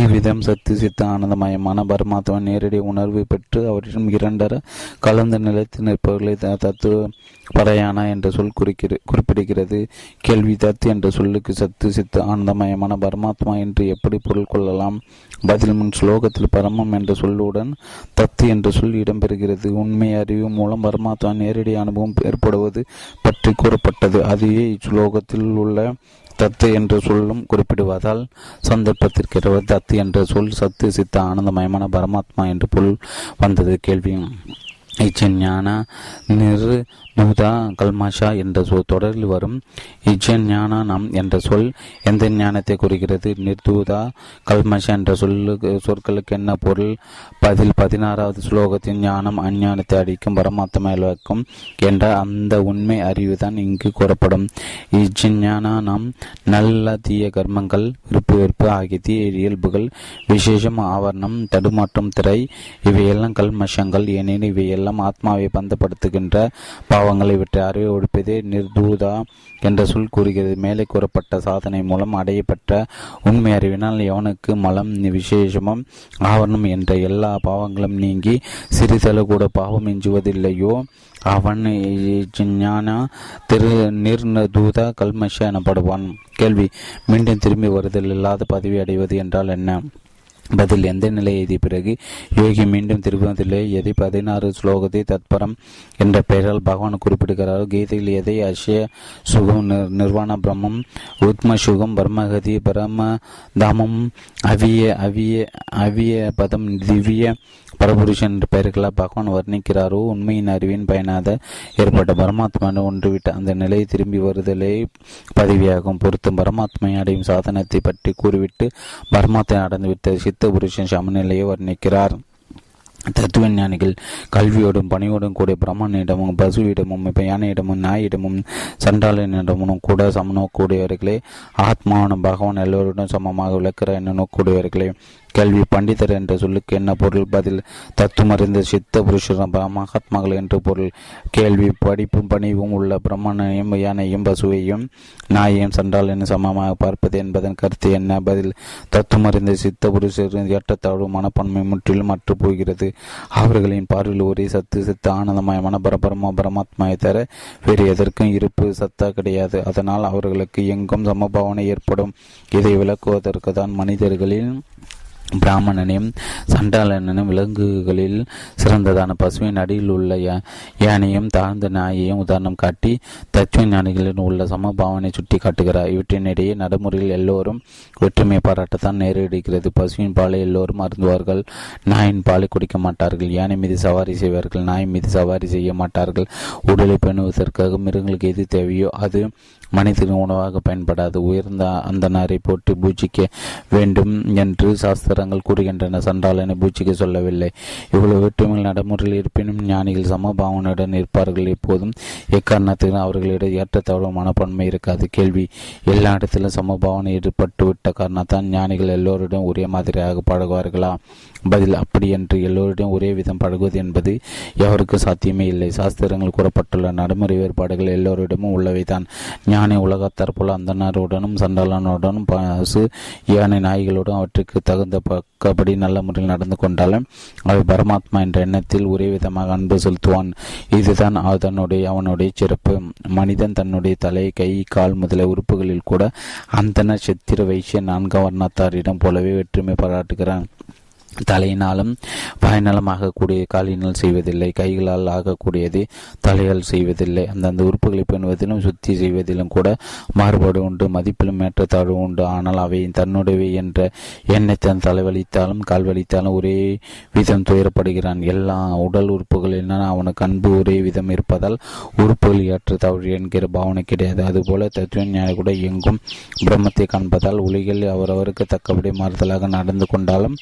இவ்விதம் சத்து சித்த ஆனந்தமயமான பரமாத்மா நேரடி உணர்வு பெற்று அவரிடம் இரண்டர கலந்து நிலைத்து நிற்பவர்களை தத்துவ பராயணா என்ற சொல் குறிப்பிடுகிறது. கேள்வி: தத்து என்ற சொல்லுக்கு சத்து சித்த ஆனந்தமயமான பரமாத்மா என்று எப்படி பொருள் கொள்ளலாம்? பதில்: முன் ஸ்லோகத்தில் பரமம் என்ற சொல்லுடன் தத்து என்ற சொல் இடம்பெறுகிறது. உண்மை அறிவு மூலம் பரமாத்மா நேரடி அனுபவம் ஏற்படுவது பற்றி கூறப்பட்டது. அதையே இச்சுலோகத்தில் உள்ள தத்து என்ற சொல்லும் குறிப்பிடுவதால் சந்தர்ப்பத்திற்கிற தத்து என்ற சொல் சத்து சித்த ஆனந்தமயமான பரமாத்மா என்று பொருள் வந்தது. கேள்வி: இச்சஞான நிரு நூதா கல்மாஷா என்ற தொடரில் வரும் இச்சஞானம் என்ற சொல் எந்த ஞானத்தை குறிக்கிறது? நிர்தூதா கல்மாஷா என்ற சொற்களுக்கு என்ன பொருள்? பதில்: 16வது ஸ்லோகத்தின் ஞானம் அஞ்ஞானத்தை அடிக்கும் பரமாத்மாக்கும் என்ற அந்த உண்மை அறிவுதான் இங்கு கூறப்படும். இச்சஞானம் நல்ல தீய கர்மங்கள், விருப்பு வெறுப்பு ஆகிய தீய இயல்புகள், விசேஷம் ஆவரணம், தடுமாற்றம், திரை இவையெல்லாம் கல்மஷங்கள். ஏனெனில் இவையெல்லாம் ஆத்மாவை பந்தப்படுத்துகின்ற பாவங்களை விட்டு அறிவை ஒழிப்பதே நிர்தூதா என்ற சொல் கூறுகிறது. மேலே கூறப்பட்ட சாதனை மூலம் அடையப்பட்ட உண்மை அறிவினால் எவனுக்கு மலம் விசேஷமும் ஆவரணம் என்ற எல்லா பாவங்களும் நீங்கி சிறிதளவு கூட பாவம் எஞ்சுவதில்லையோ அவன் ஞான திரு நிர்தூதா கல்மஷ எனப்படுவான். கேள்வி: மீண்டும் திரும்பி வருதல் இல்லாத பதவி அடைவது என்றால் என்ன? பதில்: எந்த நிலை எய்திய பிறகு யோகி மீண்டும் திருப்பதில்லை எதை 16 ஸ்லோகத்தை தத்பரம் என்ற பெயரால் பகவான் குறிப்பிடுகிறாரோ கீதையில் எதை அஷய சுகம் நிர்வாண பிரம்மம் உத்ம சுகம் பரமகதி பரம தாமம் அவிய அவிய அவிய பதம் திவ்ய பரபுருஷன் என்ற பெயர்களால் பகவான் வர்ணிக்கிறாரோ உண்மையின் அறிவின் பயனாக ஏற்பட்ட பரமாத்மான ஒன்றுவிட்ட அந்த நிலையை திரும்பி வருதலே பதவியாகும். பொருத்தும் பரமாத்மையை அடையும் சாதனத்தை பற்றி கூறிவிட்டு பரமாத்மை அடைந்துவிட்ட புருஷன் சமநிலையை வர்ணிக்கிறார். தத்துவ ஞானிகள் கல்வியோடும் பணியோடும் கூட பிரம்மனிடமும் பசுவிடமும் யானையிடமும் நாயிடமும் சண்டாளனிடமும் கூட சமநோக்கூடியவர்களே. ஆத்மாவன பகவான் எல்லோரிடம் சமமாக விளக்கிறார் என நோக்கூடியவர்களே. கேள்வி: பண்டிதர் என்ற சொல்லுக்கு என்ன பொருள்? பதில்: தத்துவமறிந்த சித்த புருஷர் மகாத்மாக்கள் என்று பொருள். கேள்வி: படிப்பும் பணிவும் உள்ள பிரம்மனையும் யானையும் பசுவையும் நாயையும் சண்டாளனையும் சமமாக பார்ப்பது என்பதன் கருத்து என்ன? பதில்: தத்துவமறிந்த சித்த புருஷரின் ஏற்றத்தாழ்வு மனப்பான்மை முற்றிலும் அற்று போகிறது. அவர்களின் பார்வையில் ஒரே சத்து சித்த ஆனந்தமயமான பரபரம பரமாத்மாவை தர வேறு எதற்கும் இருப்பு சத்தா கிடையாது. அதனால் அவர்களுக்கு எங்கும் சமபாவனை ஏற்படும். இதை விளக்குவதற்கு தான் மனிதர்களின் பிராமணனையும் சண்டாளனும் விலங்குகளில் சிறந்ததான பசுவின் அடியில் உள்ள யானையும் தாழ்ந்த நாயையும் உதாரணம் காட்டி தத்துவ ஞானிகளின் உள்ள சமபாவனை சுட்டி காட்டுகிறார். இவற்றினிடையே நடைமுறையில் எல்லோரும் ஒற்றுமை பாராட்டத்தான் நேரிடுகிறது. பசுவின் பாலை எல்லோரும் அருந்துவார்கள், நாயின் பாலை குடிக்க மாட்டார்கள். யானை மீது சவாரி செய்வார்கள், நாய் மீது சவாரி செய்ய மாட்டார்கள். உடலை பேணுவதற்காக மிருகங்களுக்கு எது தேவையோ அது மனிதனின் உணவாக பயன்படாது. உயர்ந்த அந்த நாரை போட்டு பூஜிக்க வேண்டும் என்று சாஸ்திரங்கள் கூறுகின்றன. சண்டாளனை பூஜிக்க சொல்லவில்லை. இவ்வளவு வேற்றுமையில் நடைமுறையில் இருப்பினும் ஞானிகள் சமபாவனுடன் இருப்பார்கள். எப்போதும் எக்காரணத்திலும் அவர்களிடம் ஏற்றத்தாழ்வு மனப்பான்மை இருக்காது. கேள்வி: எல்லா இடத்திலும் சமபாவனை ஈடுபட்டுவிட்ட காரணத்தான் ஞானிகள் எல்லோரிடம் ஒரே மாதிரியாக பழகுவார்களா? பதில்: அப்படி என்று எல்லோரிடம் ஒரே விதம் பழகுவது என்பது எவருக்கு சாத்தியமே இல்லை. சாஸ்திரங்கள் கூறப்பட்டுள்ள நடைமுறை வேறுபாடுகள் எல்லோரிடமும் உள்ளவைதான். ஞானி உலகத்தார் போல அந்தனருடனும் சண்டாளனுடனும் பசு யானை நாய்களுடன் அவற்றுக்கு தகுந்த பக்கபடி நல்ல முறையில் நடந்து கொண்டாலும் அவை பரமாத்மா என்ற எண்ணத்தில் ஒரே விதமாக அன்பு செலுத்துவான். இதுதான் அவனுடைய சிறப்பு. மனிதன் தன்னுடைய தலை, கை, கால் முதலிய உறுப்புகளில் கூட அந்தன சித்திர வைசிய நான்காம் வர்ணத்தாரிடம் போலவே வெற்றுமை பாராட்டுகிறான். தலையினாலும் வாயினாலும் ஆகக்கூடிய காலினால் செய்வதில்லை. கைகளால் ஆகக்கூடியது தலையால் செய்வதில்லை. அந்தந்த உறுப்புகளை பேணுவதிலும் சுத்தி செய்வதிலும் கூட மாறுபாடு உண்டு, மதிப்பிலும் ஏற்றத்தாழ்வு உண்டு. ஆனால் அவை தன்னுடைய என்ற எண்ணத்தை தலைவலித்தாலும் கால்வலித்தாலும் ஒரே விதம் துயரப்படுகிறான். எல்லா உடல் உறுப்புகளின் அவனுக்கு அன்பு ஒரே விதம் இருப்பதால் உறுப்புகள் ஏற்றத்தாழ்வு என்கிற பாவனை கிடையாது. அதுபோல தத்துவஞானி கூட எங்கும் பிரம்மத்தை காண்பதால் உலகில் அவரவருக்கு தக்கபடி மாறுதலாக நடந்து கொண்டாலும்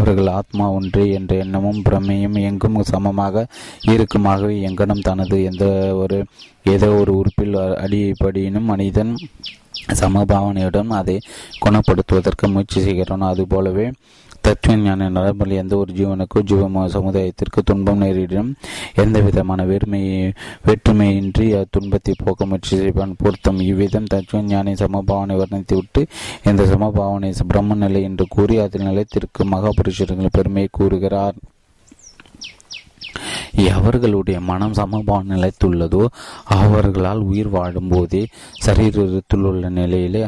அவர்கள் ஆத்மா ஒன்று என்ற எண்ணமும் பிரமையும் எங்கும் சமமாக இருக்குமாகவே எங்கனம் தனது ஏதோ ஒரு உறுப்பில் அடிப்படியினும் மனிதன் சமபாவனையுடன் அதை குணப்படுத்துவதற்கு முயற்சி செய்கிறான். அதுபோலவே தத்துவஞான நடைமுறை எந்த ஒரு ஜீவனுக்கோ ஜீவ சமுதாயத்திற்கு துன்பம் நேரிடும் எந்த விதமான வேற்றுமையின்றி துன்பத்தை போக்க முயற்சி செய்வான் பொருத்தம். இவ்விதம் தத்துவஞானை சமபாவனை வர்ணித்து விட்டு இந்த சமபாவனை பிரம்ம நிலை என்று கூறி அதில் நிலைத்திற்கு மகாபுருஷர்களின் பெருமையை கூறுகிறார். எவர்களுடைய மனம் சமபாவனை நிலைத்துள்ளதோ அவர்களால் உயிர் வாழும்போதே சரீரத்தில் உள்ள நிலையிலே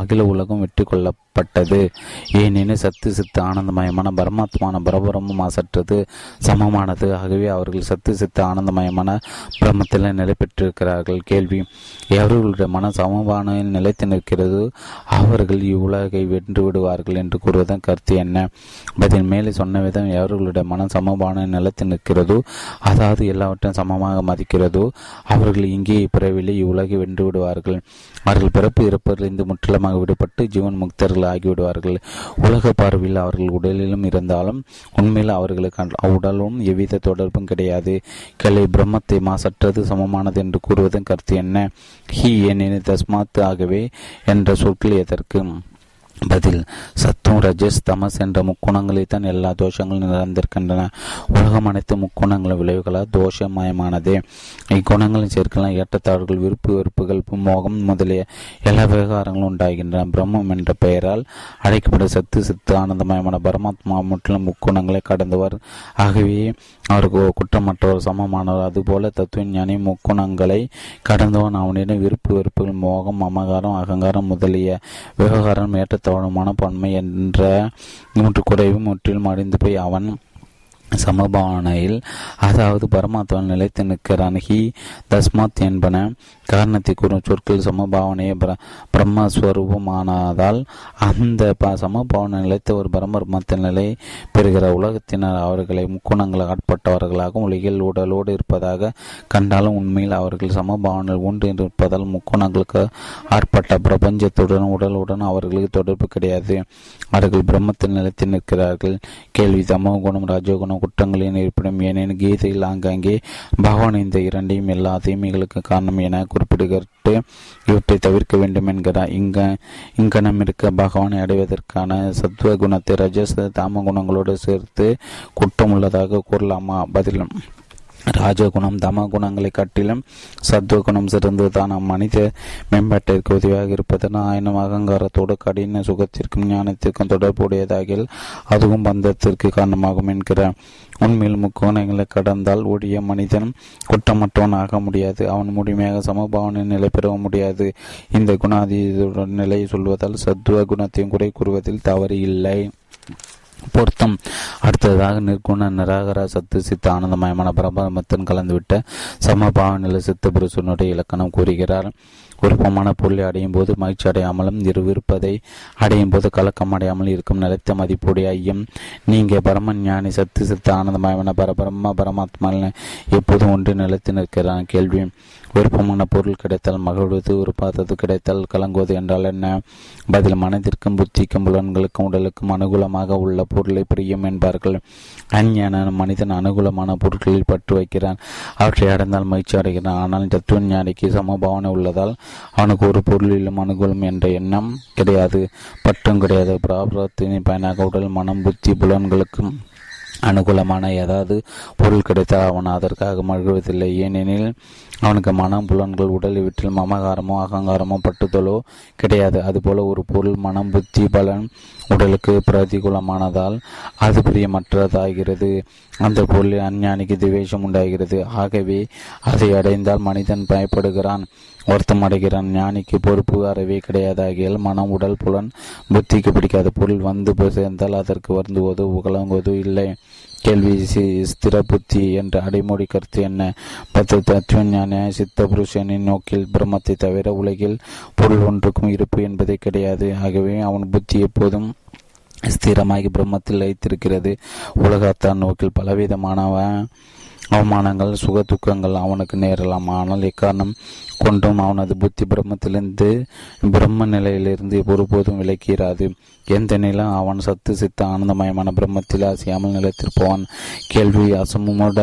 அகில உலகம் வெற்றி கொள்ள பட்டது. ஏனெனில் சத்து சித்து ஆனந்தமயமான பரமாத்மான பரபரமும் அசற்றது சமமானது. ஆகவே அவர்கள் சத்து சித்து ஆனந்தமயமான பிரம்மத்தில் நிலை பெற்றிருக்கிறார்கள். கேள்வி: எவர்களுடைய மன சமபாவனையில் நிலைத்து நிற்கிறது அவர்கள் இவ்வுலகை வென்று விடுவார்கள் என்று கூறுவதன் கருத்து என்ன? பதில்: மேலே சொன்ன விதம் எவர்களுடைய மன சமபாவனையில் நிலைத்து நிற்கிறதோ, அதாவது எல்லாவற்றையும் சமமாக மதிக்கிறதோ, அவர்கள் இங்கே பிறவிலே இவ்வுலகை வென்று விடுவார்கள். அவர்கள் பிறப்பு இறப்பிலிருந்து முற்றிலுமாக விடுபட்டு ஜீவன் முக்தர்கள் ஆகிவிடுவார்கள். உலக பார்வையில் அவர்கள் உடலிலும் இருந்தாலும் உண்மையில் அவர்களுக்கு உடலும் எவ்வித தொடர்பும் கிடையாது. கலை பிரம்மத்தை மாசற்றது சமமானது என்று கூறுவதன் கருத்து என்ன? ஹி எனின் தஸ்மாத் ஆகவே என்ற சொற்கள் எதற்கு? பதில்: சத்துவம், ரஜஸ், தமஸ் என்ற முக்குணங்களில்தான் எல்லா தோஷங்களும் நடந்திருக்கின்றன. உலகம் அனைத்து முக்குணங்களின் விளைவுகளால் தோஷமயமானதே. இக்குணங்களின் சேர்க்கலாம் ஏற்றத்தாழ்வுகள், விருப்பு வெறுப்புகள், மோகம் முதலிய எல்லா விவகாரங்களும் உண்டாகின்றன. பிரம்மம் என்ற பெயரால் அழைக்கப்பட்ட சத்து சித்து ஆனந்தமயமான பரமாத்மா முற்றிலும் முக்குணங்களை கடந்தவர். ஆகவே அவருக்கு குற்றமற்றவர், சமமானவர். அதுபோல தத்துவஞானி முக்குணங்களை கடந்தவன். அவனிடம் விருப்பு வெறுப்புகள், மோகம், அமகாரம், அகங்காரம் முதலிய விவகாரம் ஏற்ற தவணமான பன்மை என்ற மூன்று குறைவு முற்றிலும் அடைந்து போய் அவன் சமபாவனையில், அதாவது பரமாத்மாவில் நிலைத்து நிற்கிறான். ஹி தஸ்மாத் என்பன காரணத்தை கூறும் சொற்கள் சமபாவனையை பிரம்மஸ்வரூபமானதால் அந்த சமபாவனை நிலைத்த ஒரு பரமர்மத்தின் நிலை பெறுகிற உலகத்தினர் அவர்களை முக்குணங்கள் ஆட்பட்டவர்களாகவும் உலகில் உடலோடு இருப்பதாக கண்டாலும் உண்மையில் அவர்கள் சமபாவனையில் ஒன்று இருப்பதால் முக்குணங்களுக்கு ஆட்பட்ட பிரபஞ்சத்துடன் உடலுடன் அவர்களுக்கு தொடர்பு கிடையாது. அவர்கள் பிரம்மத்தில் நிலைத்து நிற்கிறார்கள். கேள்வி: தமோ குணம், ராஜகுணம் குற்றங்களின் இருப்பிடம்? ஏனெனில் கீதையில் ஆங்காங்கே பகவான் இந்த இரண்டையும் எல்லா தீமைகளுக்கு காரணம் என குறிப்பிடுகிட்டு இவற்றை தவிர்க்க வேண்டும் என்கிறார். இங்கனம் இருக்க பகவானை அடைவதற்கான சத்துவ குணத்தை ரஜஸ் தாம குணங்களோடு சேர்த்து குற்றம் உள்ளதாக கூறலாமா? பதில்: ராஜகுணம் தம குணங்களை காட்டிலும் சத்துவகுணம் சிறந்துதான் மனித மேம்பாட்டிற்கு உதவியாக இருப்பதன் ஆயினும் அகங்காரத்தோடு கடின சுகத்திற்கும் ஞானத்திற்கும் தொடர்புடையதாக அதுவும் பந்தத்திற்கு காரணமாகும் என்கிறார். உண்மையில் முக்கோணங்களை கடந்தால் ஒழிய மனிதன் குற்றமற்றவன் ஆக முடியாது. அவன் முழுமையாக சமபாவனை நிலை பெற முடியாது. இந்த குணாதீதுடன் நிலை சொல்வதால் சத்துவ குணத்தையும் குறை கூறுவதில் தவறு இல்லை பொருத்தம். அடுத்ததாக நிற்குண நிராகர சத்து சித்து ஆனந்தமயமான பிரபலமத்தன் கலந்துவிட்ட சமபாவனில சித்த புருஷனுடைய இலக்கணம் கூறுகிறார். விருப்பமான பொருளை அடையும் போது மகிழ்ச்சி அடையாமலும் இருவிருப்பதை அடையும் போது கலக்கம் அடையாமல் இருக்கும் நிலைத்த மதிப்புடைய ஐயம் நீங்க பரமஞானி சத்து சித்த ஆனந்தமயமான பரபிரம்ம பரமாத்மா எப்போதும் ஒன்று நிலைத்து நிற்கிறான். கேள்வி: விருப்பமான பொருள் கிடைத்தால் மகிழ்வது, விருப்பாதது கிடைத்தால் கலங்குவது என்றால் என்ன? பதில், மனதிற்கும் புத்திக்கும் புலன்களுக்கும் உடலுக்கும் அனுகூலமாக உள்ள பொருளை பிரியம் என்பார்கள். அஞ்ஞான மனிதன் அனுகூலமான பொருட்களில் பற்று வைக்கிறான், அவற்றை அடைந்தால் மகிழ்ச்சி அடைகிறான். ஆனால் தத்துவஞானிக்கு சமபாவனை உள்ளதால் அவனுக்கு ஒரு பொருளிலும் அனுகூலம் என்ற எண்ணம் கிடையாது, பற்றும் கிடையாது. பிராப்தத்தின் பயனாக உடல், மனம், புத்தி, புலன்களுக்கும் அனுகூலமான ஏதாவது பொருள் கிடைத்தால் அவன் அதற்காக மகிழ்வதில்லை. ஏனெனில் அவனுக்கு மனம், புலன்கள், உடல் இவற்றில் மமகாரமோ அகங்காரமோ பட்டுதலோ கிடையாது. அதுபோல ஒரு பொருள் மனம், புத்தி, பலன், உடலுக்கு பிரதிகூலமானதால் அது பிரியமற்றதாகிறது. அந்த பொருளில் அஞ்ஞானிக்கு திவேஷம் உண்டாகிறது. ஆகவே அதை அடைந்தால் மனிதன் பயப்படுகிறான், வருத்தம் அடைகிறான். ஞானிக்கு பொறுப்பு அறவே கிடையாது. ஆகியால் மனம், உடல், புலன், புத்திக்கு பிடிக்காத பொருள் வந்து சேர்ந்தால் அதற்கு வருந்துவதோ உகலங்குவதோ இல்லை. கேள்வி, ஸ்திர புத்தி என்ற அடைமொழி கருத்து என்ன? பத்து, தத்துவஞான சித்த புருஷனின் நோக்கில் பிரம்மத்தை தவிர உலகில் பொருள் ஒன்றுக்கும் இருப்பு என்பதே கிடையாது. ஆகவே அவன் புத்தி எப்போதும் ஸ்திரமாகி பிரம்மத்தில் வைத்திருக்கிறது. உலகத்தான் நோக்கில் பலவிதமானவ அவமானங்கள், சுக துக்கங்கள் அவனுக்கு நேரலாம். ஆனால் எக்காரணம் கொண்டும் அவனது புத்தி பிரம்மத்திலிருந்து, பிரம்ம நிலையிலிருந்து ஒருபோதும் விலக்கிறாது. எந்த நிலம் அவன் சத்து சித்த ஆனந்தமயமான பிரம்மத்தில் அசையாமல் நிலைத்திருப்பவன். கேள்வி, அசமுட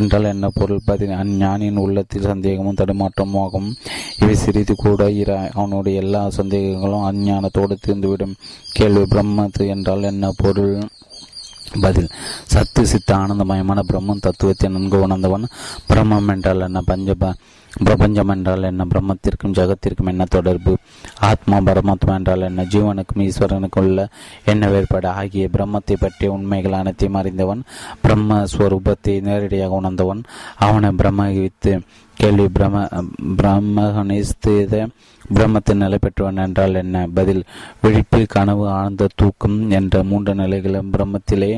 என்றால் என்ன பொருள்? பதில், அஞ்ஞானின் உள்ளத்தில் சந்தேகமும் தடுமாற்றமாகும். இவை சிறிது கூட அவனுடைய எல்லா சந்தேகங்களும் அஞ்ஞானத்தோடு தீர்ந்துவிடும். கேள்வி, பிரம்மத்து என்றால் என்ன பொருள்? பதில், சத்து சித்த ஆனந்தமயமான பிரம்மன் தத்துவத்தை நன்கு உணர்ந்தவன். பிரம்மம் என்றால் என்ன? பிரபஞ்சம் என்றால் என்ன? பிரம்மத்திற்கும் ஜகத்திற்கும் என்ன தொடர்பு? ஆத்மா பரமாத்மா என்றால் என்ன? ஜீவனுக்கும் ஈஸ்வரனுக்கும் உள்ள என்ன வேறுபாடு? ஆகிய பிரம்மத்தை பற்றிய உண்மைகள் அனைத்தையும் அறிந்தவன், பிரம்மஸ்வரூபத்தை நேரடியாக உணர்ந்தவன், அவனை பிரம்மகித்து. கேள்வி, பிரம்மகனிஸ்தித பிரம்மத்தின் நிலை பெற்றவன் என்றால் என்ன? பதில், விழிப்பில் கனவு, ஆழ்ந்த தூக்கம் என்ற மூன்று நிலைகளும் பிரம்மத்திலே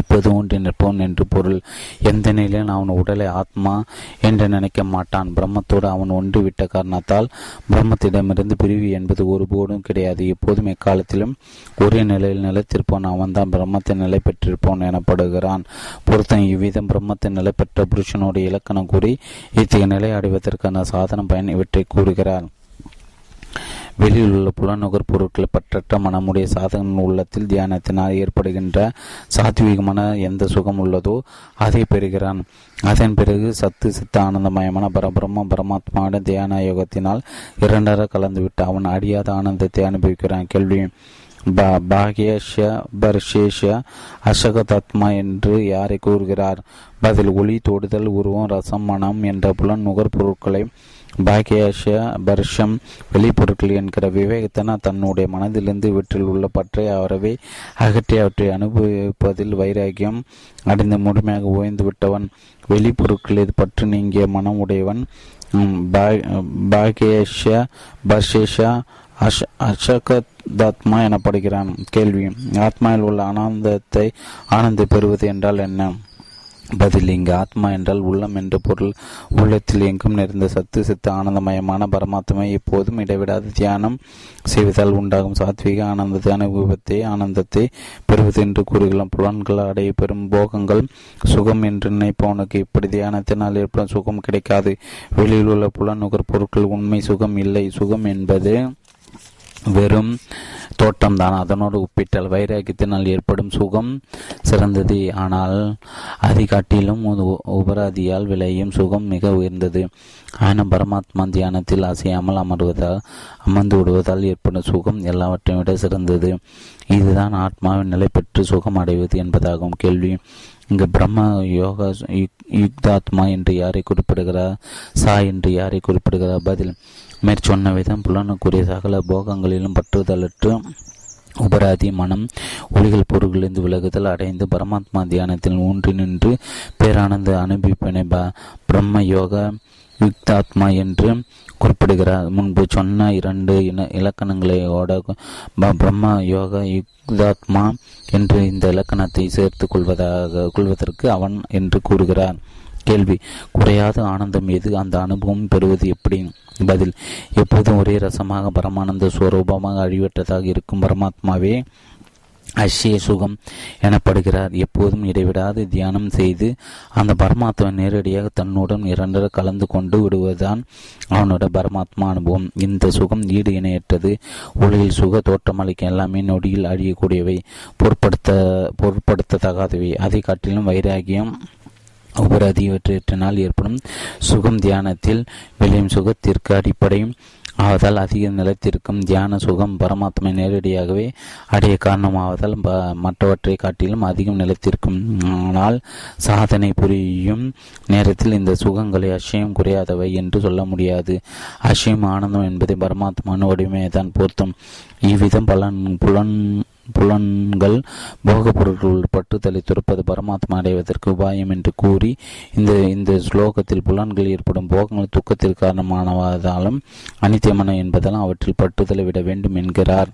எப்போது ஒன்று நிற்பவன் என்று பொருள். எந்த நிலையில் அவன் உடலை ஆத்மா என்று நினைக்க மாட்டான். பிரம்மத்தோடு அவன் ஒன்று விட்ட காரணத்தால் பிரம்மத்திடமிருந்து பிரிவு என்பது ஒருபோதும் கிடையாது. எப்போதும் எக்காலத்திலும் ஒரே நிலையில் நிலைத்திருப்பவன் அவன்தான் பிரம்மத்தின் நிலை பெற்றிருப்பவன் எனப்படுகிறான். பொருத்தம் இவ்விதம் பிரம்மத்தின் நிலை பெற்ற புருஷனுடைய இலக்கணம் கூறி இத்தகைய நிலை அடைவதற்கான சாதன பயன் இவற்றை கூறுகிறார். வெளியில் உள்ள புலநுகர் பொருட்களை பற்றற்ற மனமுடைய சாதகன் உள்ளத்தில் தியானத்தினால் ஏற்படுகின்ற சாத்வீகமான எந்த சுகம் உள்ளதோ அதை பெறுகிறான். அதன் பிறகு சத்து சித்த ஆனந்தமயமான பரபிரம்ம பரமாத்மான தியான யோகத்தினால் இரண்டர கலந்துவிட்டு அவன் அடியாத ஆனந்தத்தை அனுபவிக்கிறான். கேள்வி, பாக்யேஷ பர்ஷேஷ அசகதாத்மா என்று யாரை கூறுகிறார்? பதில், ஒளி, தொடுதல், உருவம், ரசம், மனம் என்ற புலன் நுகர் பொருட்களை பாக்யேஷ பர்ஷம் வெளிப்பொருட்கள் என்கிற விவேகத்தன தன்னுடைய மனதிலிருந்து இவற்றில் உள்ள பற்றை அவரவே அகற்றி அவற்றை அனுபவிப்பதில் வைராக்கியம் அடைந்து முழுமையாக ஓய்ந்து விட்டவன். வெளிப்பொருட்களில் பற்று நீங்கிய மனம் உடையவன் பாக்யேஷ பர்ஷேஷா அசகதாத்மா எனப்படுகிறான். கேள்வி, ஆத்மாவில் உள்ள ஆனந்தத்தை ஆனந்த பெறுவது என்றால் என்ன? பதில், இங்கு ஆத்மா என்றால் உள்ளம் என்ற பொருள். உள்ளத்தில் எங்கும் நிறைந்த சத்து சித்த ஆனந்தமயமான பரமாத்மா எப்போதும் இடைவிடாது தியானம் செய்வதால் உண்டாகும் சாத்விக ஆனந்தத்தை அனுபவத்தை ஆனந்தத்தை பெறுவது என்று கூறுகிறோம். புலன்கள் அடைய பெறும் போகங்கள் சுகம் என்று நினைப்பவனுக்கு இப்படி தியானத்தினால் ஏற்படும் சுகம் கிடைக்காது. வெளியில் உள்ள புலன் நுகர் பொருட்கள் உண்மை சுகம் இல்லை. சுகம் என்பது வெறும் தோட்டம்தான். அதனோடு ஒப்பிட்டால் வைராக்கியத்தினால் ஏற்படும் சுகம் சிறந்தது. ஆனால் அதை காட்டிலும் உபராதியால் விளையும் சுகம் மிக உயர்ந்தது. ஆயினும் பரமாத்மா தியானத்தில் அசையாமல் அமர்ந்து விடுவதால் ஏற்படும் சுகம் எல்லாவற்றையும் விட சிறந்தது. இதுதான் ஆத்மாவின் நிலை பெற்று சுகம் அடைவது என்பதாகும். கேள்வி, இங்கு பிரம்ம யோக யுக்தாத்மா என்று யாரை குறிப்பிடுகிறார்? சா என்று யாரை குறிப்பிடுகிறார்? பதில், மேற்சொன்ன விதம் புலனுக்குரிய சகல போகங்களிலும் பற்றுதலற்று உபராதி மனம் ஒளிகள் பொருளிலிருந்து விலகுதல் அடைந்து பரமாத்மா தியானத்தில் ஊன்றி நின்று பேரானந்த அனுபவிப்பினை பிரம்ம யோக யுக்தாத்மா என்று குறிப்பிடுகிறார். முன்பு சொன்ன இரண்டு இலக்கணங்களையோட பிரம்ம யோக யுக்தாத்மா என்று இந்த இலக்கணத்தை சேர்த்து கொள்வதற்கு அவன் என்று கூறுகிறார். கேள்வி, குறையாத ஆனந்தம் எது? அந்த அனுபவம் பெறுவது எப்படி? பதில், எப்போதும் ஒரே ரசமாக பரமானந்த சுவரூபமாக அழிவற்றதாக இருக்கும் பரமாத்மாவே அஷ்ய சுகம் எனப்படுகிறார். எப்போதும் இடைவிடாது தியானம் செய்து அந்த பரமாத்மா நேரடியாக தன்னுடன் இரண்டர கலந்து கொண்டு விடுவதுதான் அவனோட பரமாத்மா அனுபவம். இந்த சுகம் ஈடு இணையற்றது. உலகில் சுக தோற்றமளிக்க எல்லாமே நொடியில் அழியக்கூடியவை, பொருட்படுத்தத்தகாதவை. அதை காட்டிலும் வைராகியம் ஒவ்வொரு ஏற்படும் சுகம் தியானத்தில் விளையும் சுகத்திற்கு அடிப்படையும் ஆவதால் அதிக நிலைத்திருக்கும். தியான சுகம் பரமாத்மை நேரடியாகவே அடைய காரணமாவதால் மற்றவற்றை காட்டிலும் அதிகம் நிலைத்திருக்கும். ஆனால் சாதனை புரியும் நேரத்தில் இந்த சுகங்களை அஷயம் குறையாதவை என்று சொல்ல முடியாது. அஷயம் ஆனந்தம் என்பதை பரமாத்மான உடைமையை தான் பொருத்தும். இவ்விதம் புலன்கள் போகப் பொருட்கள் பட்டு தலை துறப்பது பரமாத்மா அடைவதற்கு உபாயம் என்று கூறி இந்த ஸ்லோகத்தில் புலன்கள் ஏற்படும் போகங்கள் துக்கத்திற்கு காரணமானதாலும் அனித்தியமான என்பதாலும் அவற்றில் பட்டுதலை விட வேண்டும் என்கிறார்.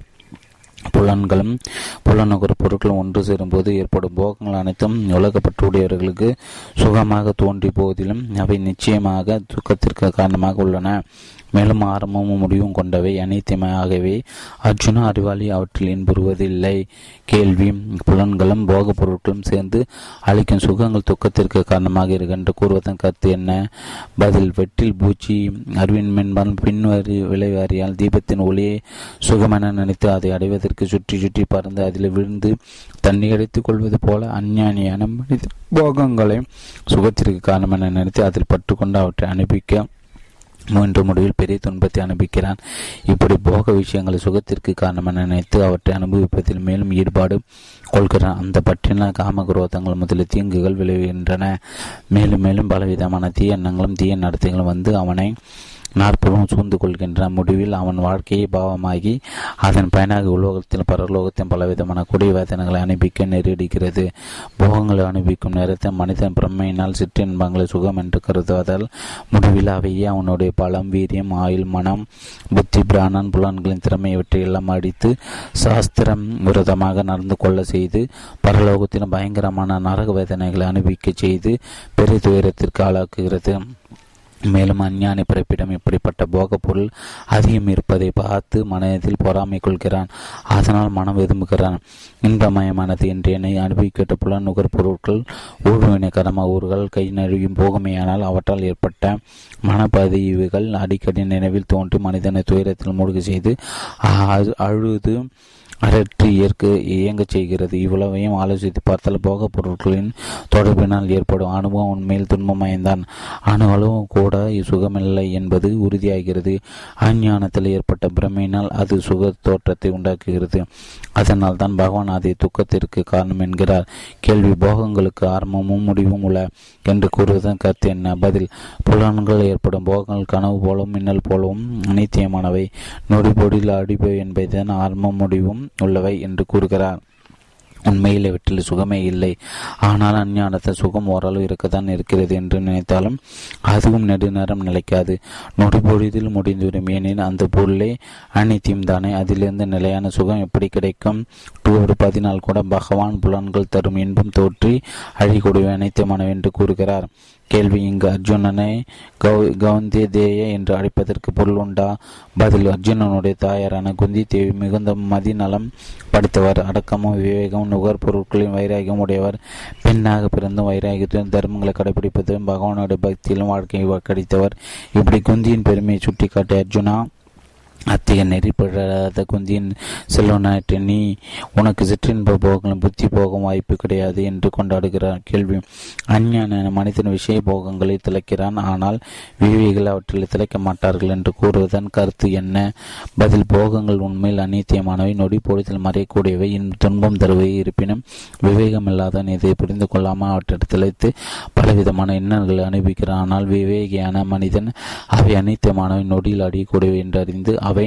புலன்களும் புலனுகர் பொருட்களும் ஒன்று சேரும்போது ஏற்படும் போகங்கள் அனைத்தும் உலகப்பற்றுடையவர்களுக்கு சுகமாக தோன்றிய போதிலும் அவை நிச்சயமாக துக்கத்திற்கு காரணமாக உள்ளன. மேலும் ஆரம்பமும் முடிவும் கொண்டவை அனைத்துமாகவே. அர்ஜுன அறிவாளி அவற்றில் இன்புறுவதில்லை. கேள்வி: புலன்களும் போக பொருட்களும் சேர்ந்து அளிக்கும் சுகங்கள் துக்கத்திற்கு காரணமாக இருக்கின்ற கூறுவதன் கருத்து என்ன? பதில்: வெட்டில் பூச்சி அறிவின் மேன்பான் பின்வரி விளைவாரியால் தீபத்தின் ஒளியை சுகமென நினைத்து அதை அடைவதற்கு சுற்றி சுற்றி பறந்து அதில் விழுந்து தண்ணி அடைத்துக் கொள்வது போல அஞ்ஞானியான மனித போகங்களை சுகத்திற்கு காரணமென நினைத்து அதில் பட்டுக்கொண்டு அவற்றை அனுப்பிக்க முயன்ற முடிவில் பெரிய துன்பத்தை அனுபவிக்கிறான். இப்படி போக விஷயங்களை சுகத்திற்கு காரணமென நினைத்து அவற்றை அனுபவிப்பதில் மேலும் ஈடுபாடு கொள்கிறான். அந்த பற்றின காமக்ரோதங்கள் முதலிய தீங்குகள் விளைவுகின்றன. மேலும் மேலும் பலவிதமான தீய எண்ணங்களும் தீய நடத்தைகளும் வந்து அவனை நாற்பதும் சூழ்ந்து கொள்கின்ற முடிவில் அவன் வாழ்க்கையை பாவமாகி அதன் பயனாக உலோகத்தில் பரலோகத்தின் பலவிதமான குடிவேதனைகளை அனுபவிக்க நேரிடுகிறது. போகங்களை அனுபவிக்கும் நேரத்தில் மனிதன் பிரம்மையினால் சிற்றின்பங்களை சுகம் என்று கருதுவதால் முடிவில் அவையே அவனுடைய பலம், வீரியம், ஆயுள், மனம், புத்தி, பிராணன், புலன்களின் திறமை இவற்றையெல்லாம் அடித்து சாஸ்திரம் விரோதமாக நடந்து கொள்ள செய்து பரலோகத்தின் பயங்கரமான நரக வேதனைகளை அனுபவிக்க செய்து பெரிய துயரத்திற்கு ஆளாக்குகிறது. மேலும் அஞ்ஞானி பிறப்பிடம் இப்படிப்பட்ட போகப் பொருள் அதிகம் இருப்பதை பார்த்து மனதில் பொறாமை கொள்கிறான். அதனால் மனம் விரும்புகிறான். இன்பமயமானது என்று என்னை அனுபவிக்கிட்ட புலன் நுகர் பொருட்கள் ஊழ்வினை கடம ஊர்கள் கை நழுவியும் போகமையானால் அவற்றால் ஏற்பட்ட மனப்பதிவுகள் அடிக்கடி நினைவில் தோன்றி மனிதனை துயரத்தில் மூழ்கி செய்து அழுது அரற்று இயங்க செய்கிறது. இவ்வளவையும் ஆலோசித்து பார்த்தால் போகப் பொருட்களின் தொடர்பினால் ஏற்படும் அனுபவம் உண்மையில் துன்பமயம்தான். அணுவளவும் கூட சுகமில்லை என்பது உறுதியாகிறது. அஞ்ஞானத்தில் ஏற்பட்ட பிரமையினால் அது சுக தோற்றத்தை உண்டாக்குகிறது. அதனால் தான் பகவான் அதை துக்கத்திற்கு காரணம் என்கிறார். கேள்வி: போகங்களுக்கு ஆரம்பமும் முடிவும் உள்ள என்று கூறுவதன் கருத்து என்ன? பதில்: புலன்கள் ஏற்படும் போகங்கள் கனவு போலவும் மின்னல் போலவும் அனித்தியமானவை, நொடிபொடியில் அடிபவை என்பதுதான் ஆரம்பம் முடிவும் உள்ளவை என்று கூறுகிறார். உண்மையில் இவற்றில் சுகமே இல்லை. ஆனால் அஞ்ஞானத்தில் சுகம் ஓரளவு இருக்கத்தான் இருக்கிறது என்று நினைத்தாலும் அதுவும் நெடுநேரம் நிலைக்காது. நொடிபொழுதில் முடிந்துவிடும். ஏனெனில் அந்த பொருளே அனித்தியம் தானே. அதிலிருந்து நிலையான சுகம் எப்படி கிடைக்கும்? 2/14 கூட பகவான் புலன்கள் தரும் இன்பம் தோற்றி அழிக்கூடிய அனித்தியமானவை என்று கூறுகிறார். கேள்வி: இங்கு அர்ஜுனனை கவுந்தி தேய என்று அழைப்பதற்கு பொருள் உண்டா? பதில்: அர்ஜுனனுடைய தாயாரான குந்தி தேவி மிகுந்த மதிநலம் படைத்தவர், அடக்கமும் விவேகம், நுகர் பொருட்களின் வைராகியம் உடையவர். பெண்ணாக பிறந்தும் வைராகியத்திலும் தர்மங்களை கடைபிடிப்பதிலும் பகவானுடைய பக்தியிலும் வாழ்க்கையை வாக்களித்தவர். இப்படி குந்தியின் பெருமையை சுட்டிக்காட்டிய அர்ஜுனா, அத்திய நெறிப்படாத குந்தியின் செல்வனாயிற்று, நீ உனக்கு சிற்றின்ப போகங்களும் புத்தி போகும் வாய்ப்பு கிடையாது என்று கொண்டாடுகிறார். கேள்வி: அஞ்ஞான மனிதன் விஷய போகங்களை திளைக்கிறான், ஆனால் விவேகிகள் அவற்றில் திளைக்க மாட்டார்கள் என்று கூறுவதன் கருத்து என்ன? பதில்: போகங்கள் உண்மையில் அநித்தியமானவை, நொடி பொழுதில் மறையக்கூடியவை, துன்பம் தருவை. இருப்பினும் விவேகம் இல்லாதவன் இதை புரிந்து கொள்ளாமல் அவற்றை திளைத்து பலவிதமான எண்ணங்களை அனுபவிக்கிறான். ஆனால் விவேகியான மனிதன் அவை அநித்தியமானவை, நொடியில் அடியக்கூடியவை என்று அறிந்து அவை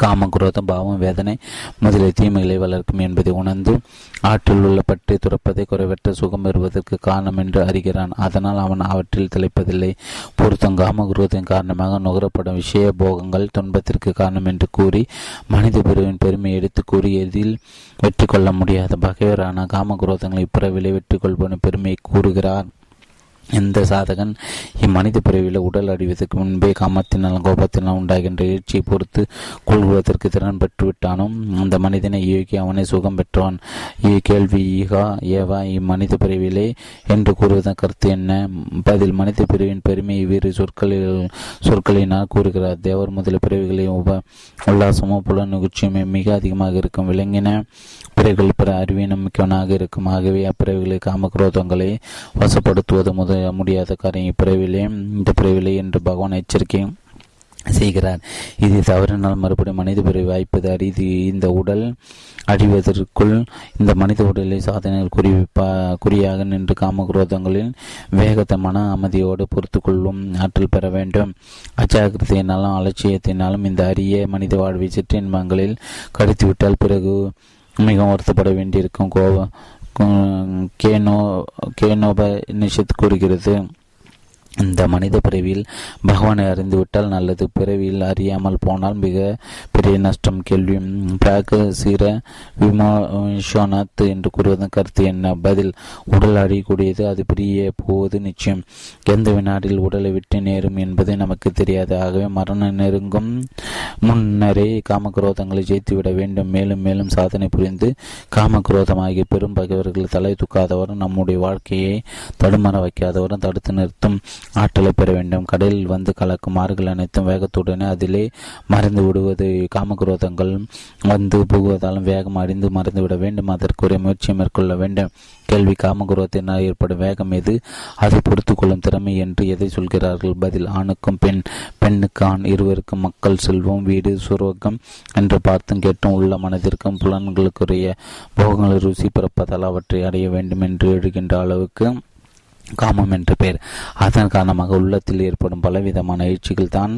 காம குரோதம், பாவம், வேதனை முதலிய தீமைகளை வளர்க்கும் என்பதை உணர்ந்து ஆற்றில் உள்ள பற்றி துறப்பதை குறைவற்ற சுகம் பெறுவதற்கு காரணம் என்று அறிகிறான். அதனால் அவன் அவற்றில் திளைப்பதில்லை. பொருத்தம் காம குரோதத்தின் காரணமாக நுகரப்படும் விஷய போகங்கள் துன்பத்திற்கு காரணம் என்று கூறி மனித பிரிவின் பெருமையை எடுத்து கூறி எதில் வெற்றி கொள்ள முடியாத பகைவரான காம குரோதங்களை இப்புற விளைவெற்றி கொள்வன பெருமையை கூறுகிறார். இந்த சாதகன் இம்மனித பிறவியில் உடல் அடிவதற்கு முன்பே காமத்தினால் கோபத்தினால் உண்டாகின்ற எழுச்சியை பொறுத்து கொள்வதற்கு திறன் பெற்றுவிட்டானும் அந்த மனிதனை யோகி அவனை சுகம் பெற்றான். கேள்வி: ஈகா ஏவா இம்மனித பிறவிலே என்று கூறுவதன் கருத்து என்ன? பதில்: மனித பிரிவின் பெருமையை வேறு சொற்களினால் கூறுகிறார். தேவர் முதல பிறவிகளை உல்லாசமோ புல நிகழ்ச்சியுமே மிக அதிகமாக இருக்கும். விளங்கின பிறவிகள் பிற அறிவீனம் மிக்கவனாக இருக்கும். ஆகவே அப்பிறவிகளை காமக்ரோதங்களை வசப்படுத்துவது முடியாத காரியம் இப்பிறவிலே இந்த பிறவிலே என்று பகவான் எச்சரிக்கை செய்கிறார். இது தவறினால் மறுபடியும் மனித பிறவி வாய்ப்பது அரிது. இந்த உடல் அழிவதற்குள் இந்த மனித உடலை சாதனைகள் குறியாக நின்று காமக்ரோதங்களில் வேகத்தை மன அமைதியோடு பொறுத்து கொள்ளும் ஆற்றல் பெற வேண்டும். அச்சாக்கிரத்தையினாலும் அலட்சியத்தினாலும் இந்த அரிய மனித வாழ்வை சிற்று இன்பங்களில் கடித்துவிட்டால் பிறகு மிகவும் வருத்தப்பட வேண்டியிருக்கும். கேனோபநிஷத் கூறுகிறது: இந்த மனித பிறவியில் பகவானை அறிந்துவிட்டால் நல்லது, பிறவியில் அறியாமல் போனால் மிக பெரிய நஷ்டம். கேள்வி: பிராக சீர விமோஷனாத் என்று கூறுவதன் கருத்து என்ன? பதில்: உடல் அழியக்கூடியது, அது பிரிய போவது நிச்சயம். எந்த வினாடியில் உடலை விட்டு நேரும் என்பது நமக்கு தெரியாது. ஆகவே மரணம் நெருங்கும் முன்னரே காமக்ரோதங்களை ஜெயித்துவிட வேண்டும். மேலும் மேலும் சாதனை புரிந்து காமக்ரோதமாகிய பெரும் பகைவர்கள் தலை தூக்காதவரும் நம்முடைய வாழ்க்கையை தடுமாற வைக்காதவரும் தடுத்து நிறுத்தும் ஆற்றலை பெற வேண்டும். கடலில் வந்து கலக்கும் ஆறுகள் அனைத்தும் வேகத்துடனே அதிலே மறைந்து விடுவது. காமக்ரோதங்கள் வந்து புகுவதாலும் வேகம் அறிந்து மறைந்துவிட வேண்டும். அதற்குரிய முயற்சியை மேற்கொள்ள வேண்டும். கேள்வி: காமக்ரோதத்தினால் ஏற்படும் வேகம் எது? அதை பொறுத்து கொள்ளும் திறமை என்று எதை சொல்கிறார்கள்? பதில்: ஆணுக்கும் பெண், பெண்ணுக்கு ஆண், இருவருக்கும் மக்கள், செல்வம், வீடு, சுரோகம் என்று பார்த்தும் கேட்டும் உள்ள மனதிற்கும் புலன்களுக்குரிய போகங்களை ருசி பிறப்பதால் அவற்றை அடைய வேண்டும் என்று எழுகின்ற அளவுக்கு காமம் என்று பெயர். அதன் காரணமாக உள்ளத்தில் ஏற்படும் பலவிதமான எழுச்சிகள் தான்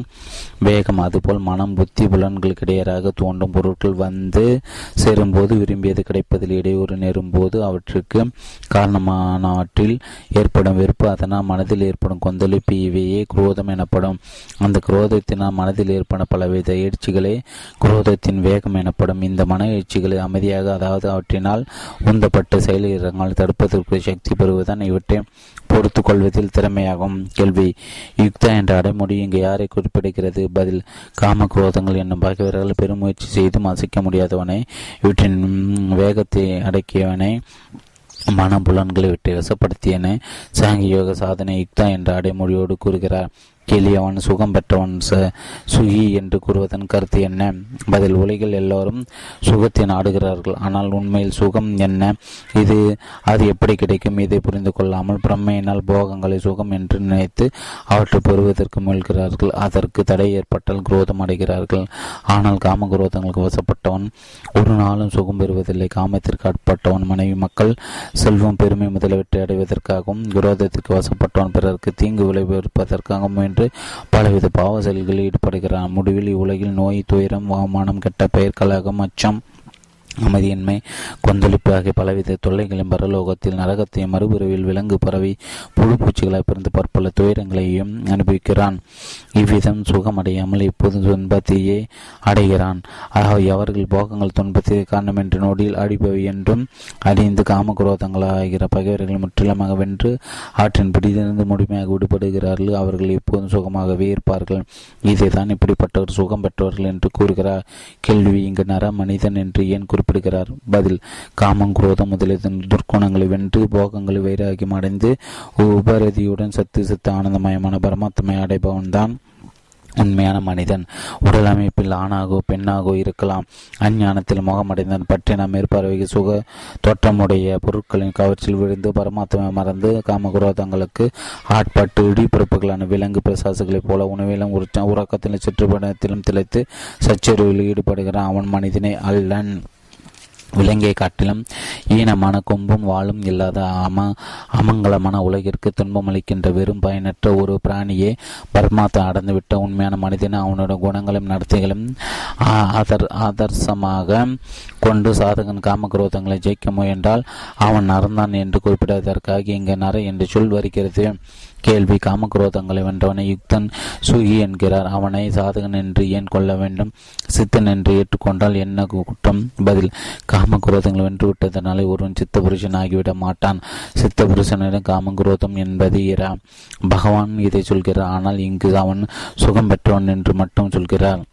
வேகம். அதுபோல் மனம், புத்தி, புலன்களுக்கு இடையராக தோன்றும் பொருட்கள் வந்து சேரும்போது விரும்பியது கிடைப்பதில் இடையூறு நேரும்போது அவற்றுக்கு காரணமானவற்றில் ஏற்படும் வெறுப்பு, அதனால் மனதில் ஏற்படும் கொந்தளிப்பு, இவையே குரோதம் எனப்படும். அந்த குரோதத்தினால் மனதில் ஏற்படும் பலவித எழுச்சிகளே குரோதத்தின் வேகம் எனப்படும். இந்த மன எழுச்சிகளை அமைதியாக, அதாவது அவற்றினால் உந்தப்பட்ட செயலில் தடுப்பதற்கு சக்தி பெறுவதுதான் இவற்றை பொறுத்து கொள்வதில் திறமையாகும். கேள்வி: யுக்தா என்ற அடைமொழி இங்கு யாரை குறிப்பிடுகிறது? பதில்: காமக்ரோதங்கள் என்னும் பகைவர்கள் பெருமுயற்சி செய்தும் அசைக்க முடியாதவனை, இவற்றின் வேகத்தை அடக்கியவனை, மன புலன்களை விட்டு வசப்படுத்தியனை சாங்கிய யோக சாதனை யுக்தா என்ற அடைமொழியோடு கூறுகிறார். கேள்வியவன் சுகம் பெற்றவன் சுகி என்று கூறுவதன் கருத்து என்ன? பதில்: உலகில் எல்லோரும் சுகத்தை நாடுகிறார்கள். ஆனால் உண்மையில் சுகம் என்ன? அது எப்படி கிடைக்கும்? இதை புரிந்து கொள்ளாமல் பிரம்மையினால் போகங்களை சுகம் என்று நினைத்து அவற்றை பெறுவதற்கு முயல்கிறார்கள். அதற்கு தடை ஏற்பட்டால் குரோதம் அடைகிறார்கள். ஆனால் காம குரோதங்களுக்கு வசப்பட்டவன் ஒரு நாளும் சுகம் பெறுவதில்லை. காமத்திற்கு ஆட்பட்டவன் மனைவி, மக்கள், செல்வம், பெருமை முதலியவற்றை அடைவதற்காகவும், குரோதத்திற்கு வசப்பட்டவன் பிறருக்கு தீங்கு விளைவிப்பதற்காகவும் பலவித பாவ செயல்களில் ஈடுபடுகிறார். முடிவில் உலகில் நோய், துயரம், அவமானம், கெட்ட பெயர், கலகம், அச்சம், அமைதியின்மை, கொந்தளிப்பு ஆகிய பலவித தொல்லைகளின் பரலோகத்தில் நரகத்தையும் மறுபிறவில் விலங்கு பரவி புழுப்பூச்சிகளாக பிறந்து பற்பல துயரங்களையும் அனுபவிக்கிறான். இவ்விதம் சுகமடையாமல் இப்போது துன்பத்தையே அடைகிறான். ஆகவே அவர்கள் போகங்கள் துன்பத்தை காரணம் என்ற நோடில் அடிபவை என்றும் அறிந்து காமக்ரோதங்களாகிற பகைவர்கள் முற்றிலுமாக வென்று ஆற்றின் பிடித்திருந்து முழுமையாக விடுபடுகிறார்கள். அவர்கள் எப்போதும் சுகமாகவே இருப்பார்கள். இதை தான் இப்படிப்பட்டவர் சுகம் பெற்றவர்கள் என்று கூறுகிறார். கேள்வி: இங்கு நர மனிதன் என்று ஏன் குறிப்பிட்டார்? பதில்: காமம், குரோதம் முதலிய துர்க்குணங்களை வென்று போகங்களை வைராகியம் அடைந்து உபரதியுடன் சத்து ஆனந்தமயமான பரமாத்மை அடைபவன் தான் உண்மையான மனிதன். உடல் அமைப்பில் ஆணாகோ பெண்ணாகோ இருக்கலாம். அஞ்ஞானத்தில் முகமடைந்தான் பற்றினம் மேற்பார்வைக்கு சுக தோற்றமுடைய பொருட்களின் கவர்ச்சியில் விழுந்து பரமாத்மா மறந்து காமகுரோதங்களுக்கு ஆட்பட்டு இடிப்பிறப்புகளான விலங்கு பிரசாசுகளைப் போல உணவிலும் உறக்கத்திலும் சுற்றுப்படத்திலும் திளைத்து சச்சரிவில் ஈடுபடுகிறான். அவன் மனிதனை அல்லன். விலங்கை காட்டிலும் ஈனமான, கொம்பும் வாளும் இல்லாத அமங்கலமான உலகிற்கு துன்பமளிக்கின்ற வெறும் பயனற்ற ஒரு பிராணியே பரமாத்மா அடைந்துவிட்ட உண்மையான மனிதன். அவனுடைய குணங்களும் நடத்தைகளும் ஆதர்சமாக கொண்டு சாதகன் காமக்ரோதங்களை ஜெயிக்க முயன்றால் அவன் நரந்தான் என்று குறிப்பிடுவதற்காக இங்கு நர என்று சொல் வருகிறது. கேள்வி: காமக்ரோதங்களை வென்றவனை யுக்தன் சுகி என்கிறார். அவனை சாதகன் என்று ஏன் கொள்ள வேண்டும்? சித்தன் என்று ஏற்றுக்கொண்டால் என்ன குற்றம்? பதில்: காமக்ரோதங்களை வென்றுவிட்டதனாலே ஒருவன் சித்த புருஷன் ஆகிவிட மாட்டான். சித்த புருஷனிடம் காமக்ரோதம் என்பது இரா. பகவான் இதை சொல்கிறார். ஆனால் இங்கு அவன் சுகம் பெற்றவன் என்று மட்டும் சொல்கிறார்.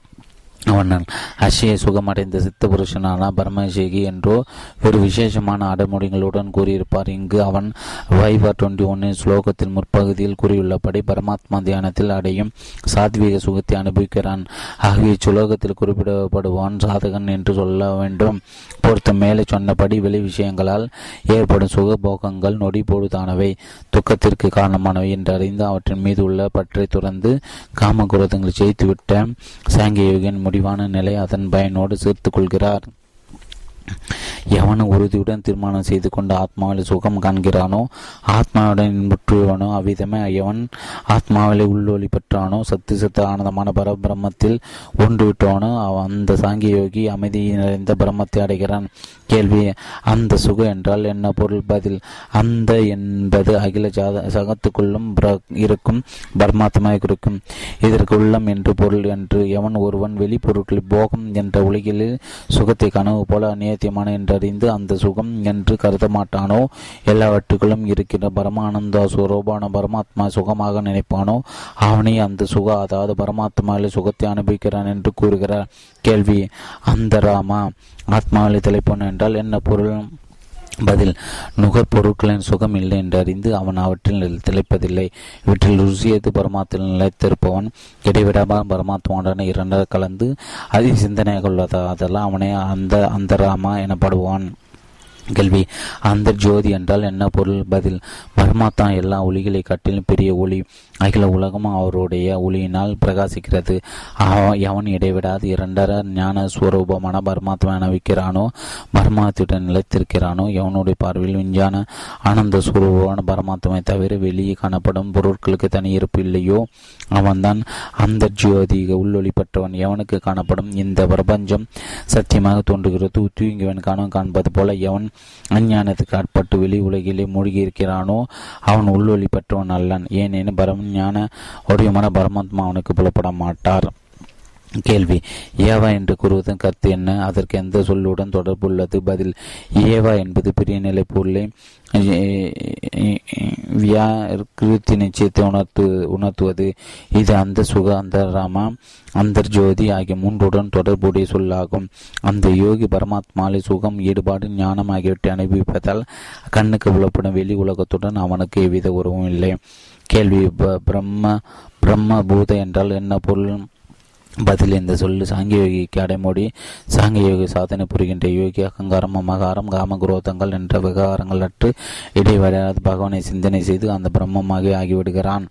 அவனால் அஷய சுகமடைந்த சித்த புருஷனான பரமசேகி என்றோ ஒரு விசேஷமான அடைமொழிகளுடன் கூறியிருப்பார். இங்கு அவன் வைவர் 21 ஸ்லோகத்தின் முற்பகுதியில் கூறியுள்ளபடி பரமாத்மா தியானத்தில் அடையும் சாத்வீக சுகத்தை அனுபவிக்கிறான். ஆகிய சுலோகத்தில் குறிப்பிடப்படுவான் சாதகன் என்று சொல்ல வேண்டும். பொறுத்த மேலே சொன்னபடி வெளி விஷயங்களால் ஏற்படும் சுகபோகங்கள் நொடி பொழுதானவை, துக்கத்திற்கு காரணமானவை என்று அறிந்து அவற்றின் மீது உள்ள பற்றை துறந்து காமகுரதங்களை ஜெயித்துவிட்ட சாங்கியவிகன் முடிவான நிலை அதன் பயனோடு சேர்த்துக் கொள்கிறார். எவனும் உறுதியுடன் தீர்மானம் செய்து கொண்டு ஆத்மாவில் சுகம் காண்கிறானோ, ஆத்மாவுடன் இன்புற்றுவானோ, அவ்விதமே எவன் ஆத்மாவிலே உள்ளொளி பெற்றானோ, சத்து சத்து ஆனந்தமான பரபிரமத்தில் ஒன்று விட்டானோ, அந்த சாங்கிய யோகி அமைதி நிறைந்த பிரம்மத்தை அடைகிறான். கேள்வி: அந்த சுகம் என்றால் என்ன பொருள்? பதில்: அந்த என்பது அகில சகத்துக்குள்ளும் இருக்கும் பரமாத்மாவை குறிக்கும். இதற்கு உள்ளம் என்று பொருள். என்று எவன் ஒருவன் வெளிப்பொருட்களில் போகம் என்ற உலகில் சுகத்தை கனவு போல அநியத்தியமான என்றறிந்து அந்த சுகம் என்று கருத மாட்டானோ, எல்லாவற்றுக்களும் இருக்கிற பரமானந்த சுரூபான பரமாத்மா சுகமாக நினைப்பானோ, அவனை அந்த சுக அதாவது பரமாத்மாவில் சுகத்தை அனுபவிக்கிறான் என்று கூறுகிறார். கேள்வி: அந்த ராமா ஆத்மாவில் தலைப்பான் என்றால் என்ன பொருள்? பதில்: நுகர்பொருட்களின் சுகம் இல்லை என்றறிந்து அவன் அவற்றில் திளைப்பதில்லை. இவற்றில் ருசியது பரமாத்தில் நிலைத்திருப்பவன் இடைவிடாமல் பரமாத்மாவுடன் இரண்டரை கலந்து அதி சிந்தனையாக உள்ளதாதெல்லாம் அவனை அந்தராமா எனப்படுவான். கேள்வி: அந்த ஜோதி என்றால் என்ன பொருள்? பதில்: பரமாத்மா எல்லா ஒளிகளை கட்டிலும் பெரிய ஒளி. அகில உலகம் அவருடைய ஒளியினால் பிரகாசிக்கிறது. அவன் இடைவிடாது இரண்டர ஞான ஸ்வரூபமான பரமாத்மா அனுபவிக்கிறானோ, பரமாத்மாவுடன் நிலைத்திருக்கிறானோ, எவனுடைய பார்வையில் விஞ்ஞான ஆனந்த ஸ்வரூபமான பரமாத்மாவை தவிர வெளியே காணப்படும் பொருட்களுக்கு தனியிருப்பு இல்லையோ, அவன்தான் அந்த ஜோதி உள்ளொளிப்பட்டவன். எவனுக்கு காணப்படும் இந்த பிரபஞ்சம் சத்தியமாக தோன்றுகிறது தூங்கியவன் கனவு காண்பது போல எவன் அஞ்ஞானத்துக்கு ஆட்பட்டு வெளி உலகிலே மூழ்கி இருக்கிறானோ, அவன் உள்ளொளி பெற்றவன் அல்லன். ஏனெனில் ஞான ஒடியமான பரமாத்மா அவனுக்கு புலப்பட மாட்டார். கேள்வி: ஏவா என்று கூறுவதன் கருத்து என்ன? அதற்கு எந்த சொல்லுடன் தொடர்பு உள்ளது? பதில்: ஏவா என்பது பெரிய நிலை பொருளை வியாக்கிருத்தி நிச்சயத்தை உணர்த்துவது. இது அந்த சுக, அந்தராமா, அந்தர்ஜோதி ஆகிய மூன்றுடன் தொடர்புடைய சொல்லாகும். அந்த யோகி பரமாத்மாவை சுகம், ஈடுபாடு, ஞானம் ஆகியவற்றை அனுபவிப்பதால் கண்ணுக்கு புலப்படும் வெளி உலகத்துடன் அவனுக்கு எவ்வித உறவும் இல்லை. கேள்வி: பிரம்ம பூத என்றால் என்ன பொருள்? பதில்: இந்த சொல்லு சாங்கிய யோகிக்கு அடைமொழி. சாங்கிய யோகி சாதனை புரிகின்ற யோகி அகங்காரம், மகாரம், காமகுரோதங்கள் என்ற விகாரங்கள் அற்று இடைவெளியாத பகவானை சிந்தனை செய்து அந்த பிரம்மமாக ஆகிவிடுகிறான்.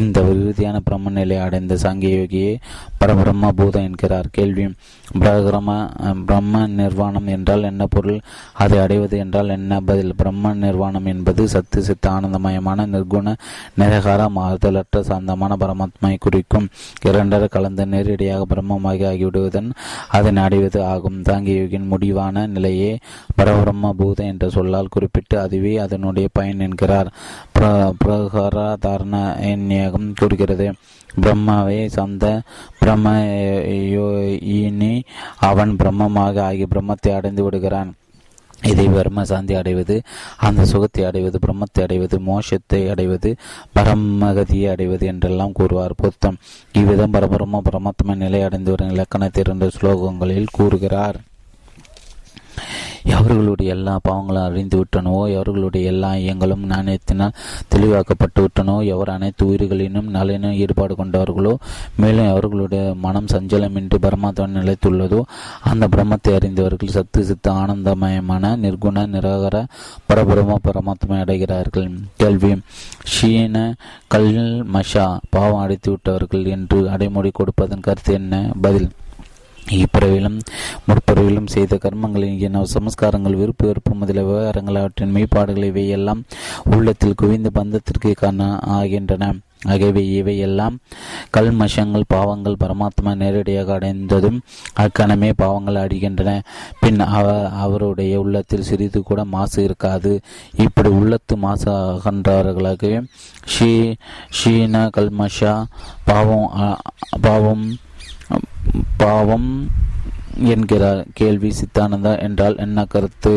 இந்த விருதியான பிரம்ம நிலையை அடைந்த சாங்கிய யோகியை பரபிரம்ம பூதம் என்கிறார். கேள்வி: பிரம்ம நிர்வாணம் என்றால் என்ன பொருள்? அதை அடைவது என்றால் என்ன? பதில்: பிரம்ம நிர்வாணம் என்பது சத்து சித்த ஆனந்தமயமான நிர்குண நிரகார மாறுதலற்ற சாந்தமான பரமாத்மாவை குறிக்கும். இரண்டரை கலந்த நேரில் பிரம்மமாக ஆகிவிடுவதன் அதன் அடைவது ஆகும். சாங்கியோகின் முடிவான நிலையே பரபிரம்ம பூதம் என்ற சொல்லால் குறிப்பிட்டு அதுவே அதனுடைய பயன் என்கிறார். பிரகாரதாரணம் கூறுகிறது: பிரம்மாவை சந்த பிரம்மயோயினி அவன் பிரம்மமாக ஆகி பிரம்மத்தை அடைந்து விடுகிறான். இதை பரம சாந்தி அடைவது, அந்த சுகத்தை அடைவது, பிரம்மத்தை அடைவது, மோட்சத்தை அடைவது, பரமகதியை அடைவது என்றெல்லாம் கூறுவார் பொருத்தம். இவ்விதம் பரபிரம்ம பரமாத்மா நிலை அடைந்து வரும் இலக்கணத்தை 2 ஸ்லோகங்களில் கூறுகிறார். எவர்களுடைய எல்லா பாவங்களும் அறிந்து விட்டனவோ, எவர்களுடைய எல்லா ஐயங்களும் நாணயத்தினால் தெளிவாக்கப்பட்டு விட்டனோ, எவர் அனைத்து உயிர்களினும் நலனும் ஈடுபாடு கொண்டவர்களோ, மேலும் எவர்களுடைய மனம் சஞ்சலமின்றி பரமாத்மன் நிலைத்துள்ளதோ, அந்த பிரம்மத்தை அறிந்தவர்கள் சத்து சித்த ஆனந்தமயமான நிர்குண நிராகர பரபிரம பரமாத்மை அடைகிறார்கள். கேள்வி: ஷீன கல் மஷா பாவம் அடைத்து விட்டவர்கள் என்று அடைமொழி கொடுப்பதன் கருத்து என்ன? பதில்: இப்பிறவிலும் முற்பிறவிலும் செய்த கர்மங்களின் சமஸ்காரங்கள், விருப்பு வெறுப்பு முதலிய விவகாரங்கள், அவற்றின் மெய்ப்பாடுகள் இவையெல்லாம் உள்ளத்தில் குவிந்து பந்தத்திற்கு ஆகின்றன. ஆகியவை இவையெல்லாம் கல்மஷங்கள் பாவங்கள். பரமாத்மா நேரடியாக அடைந்ததும் அக்கணமே பாவங்கள் அடிகின்றன. பின் அவருடைய உள்ளத்தில் சிறிது கூட மாசு இருக்காது. இப்படி உள்ளத்து மாசு அகன்றவர்களாகவே ஷீன கல்மஷா பாவம் பாவம் பாவம் என்கிறார். கேள்வி: சித்தானந்தா என்றால் என்ன கருத்து?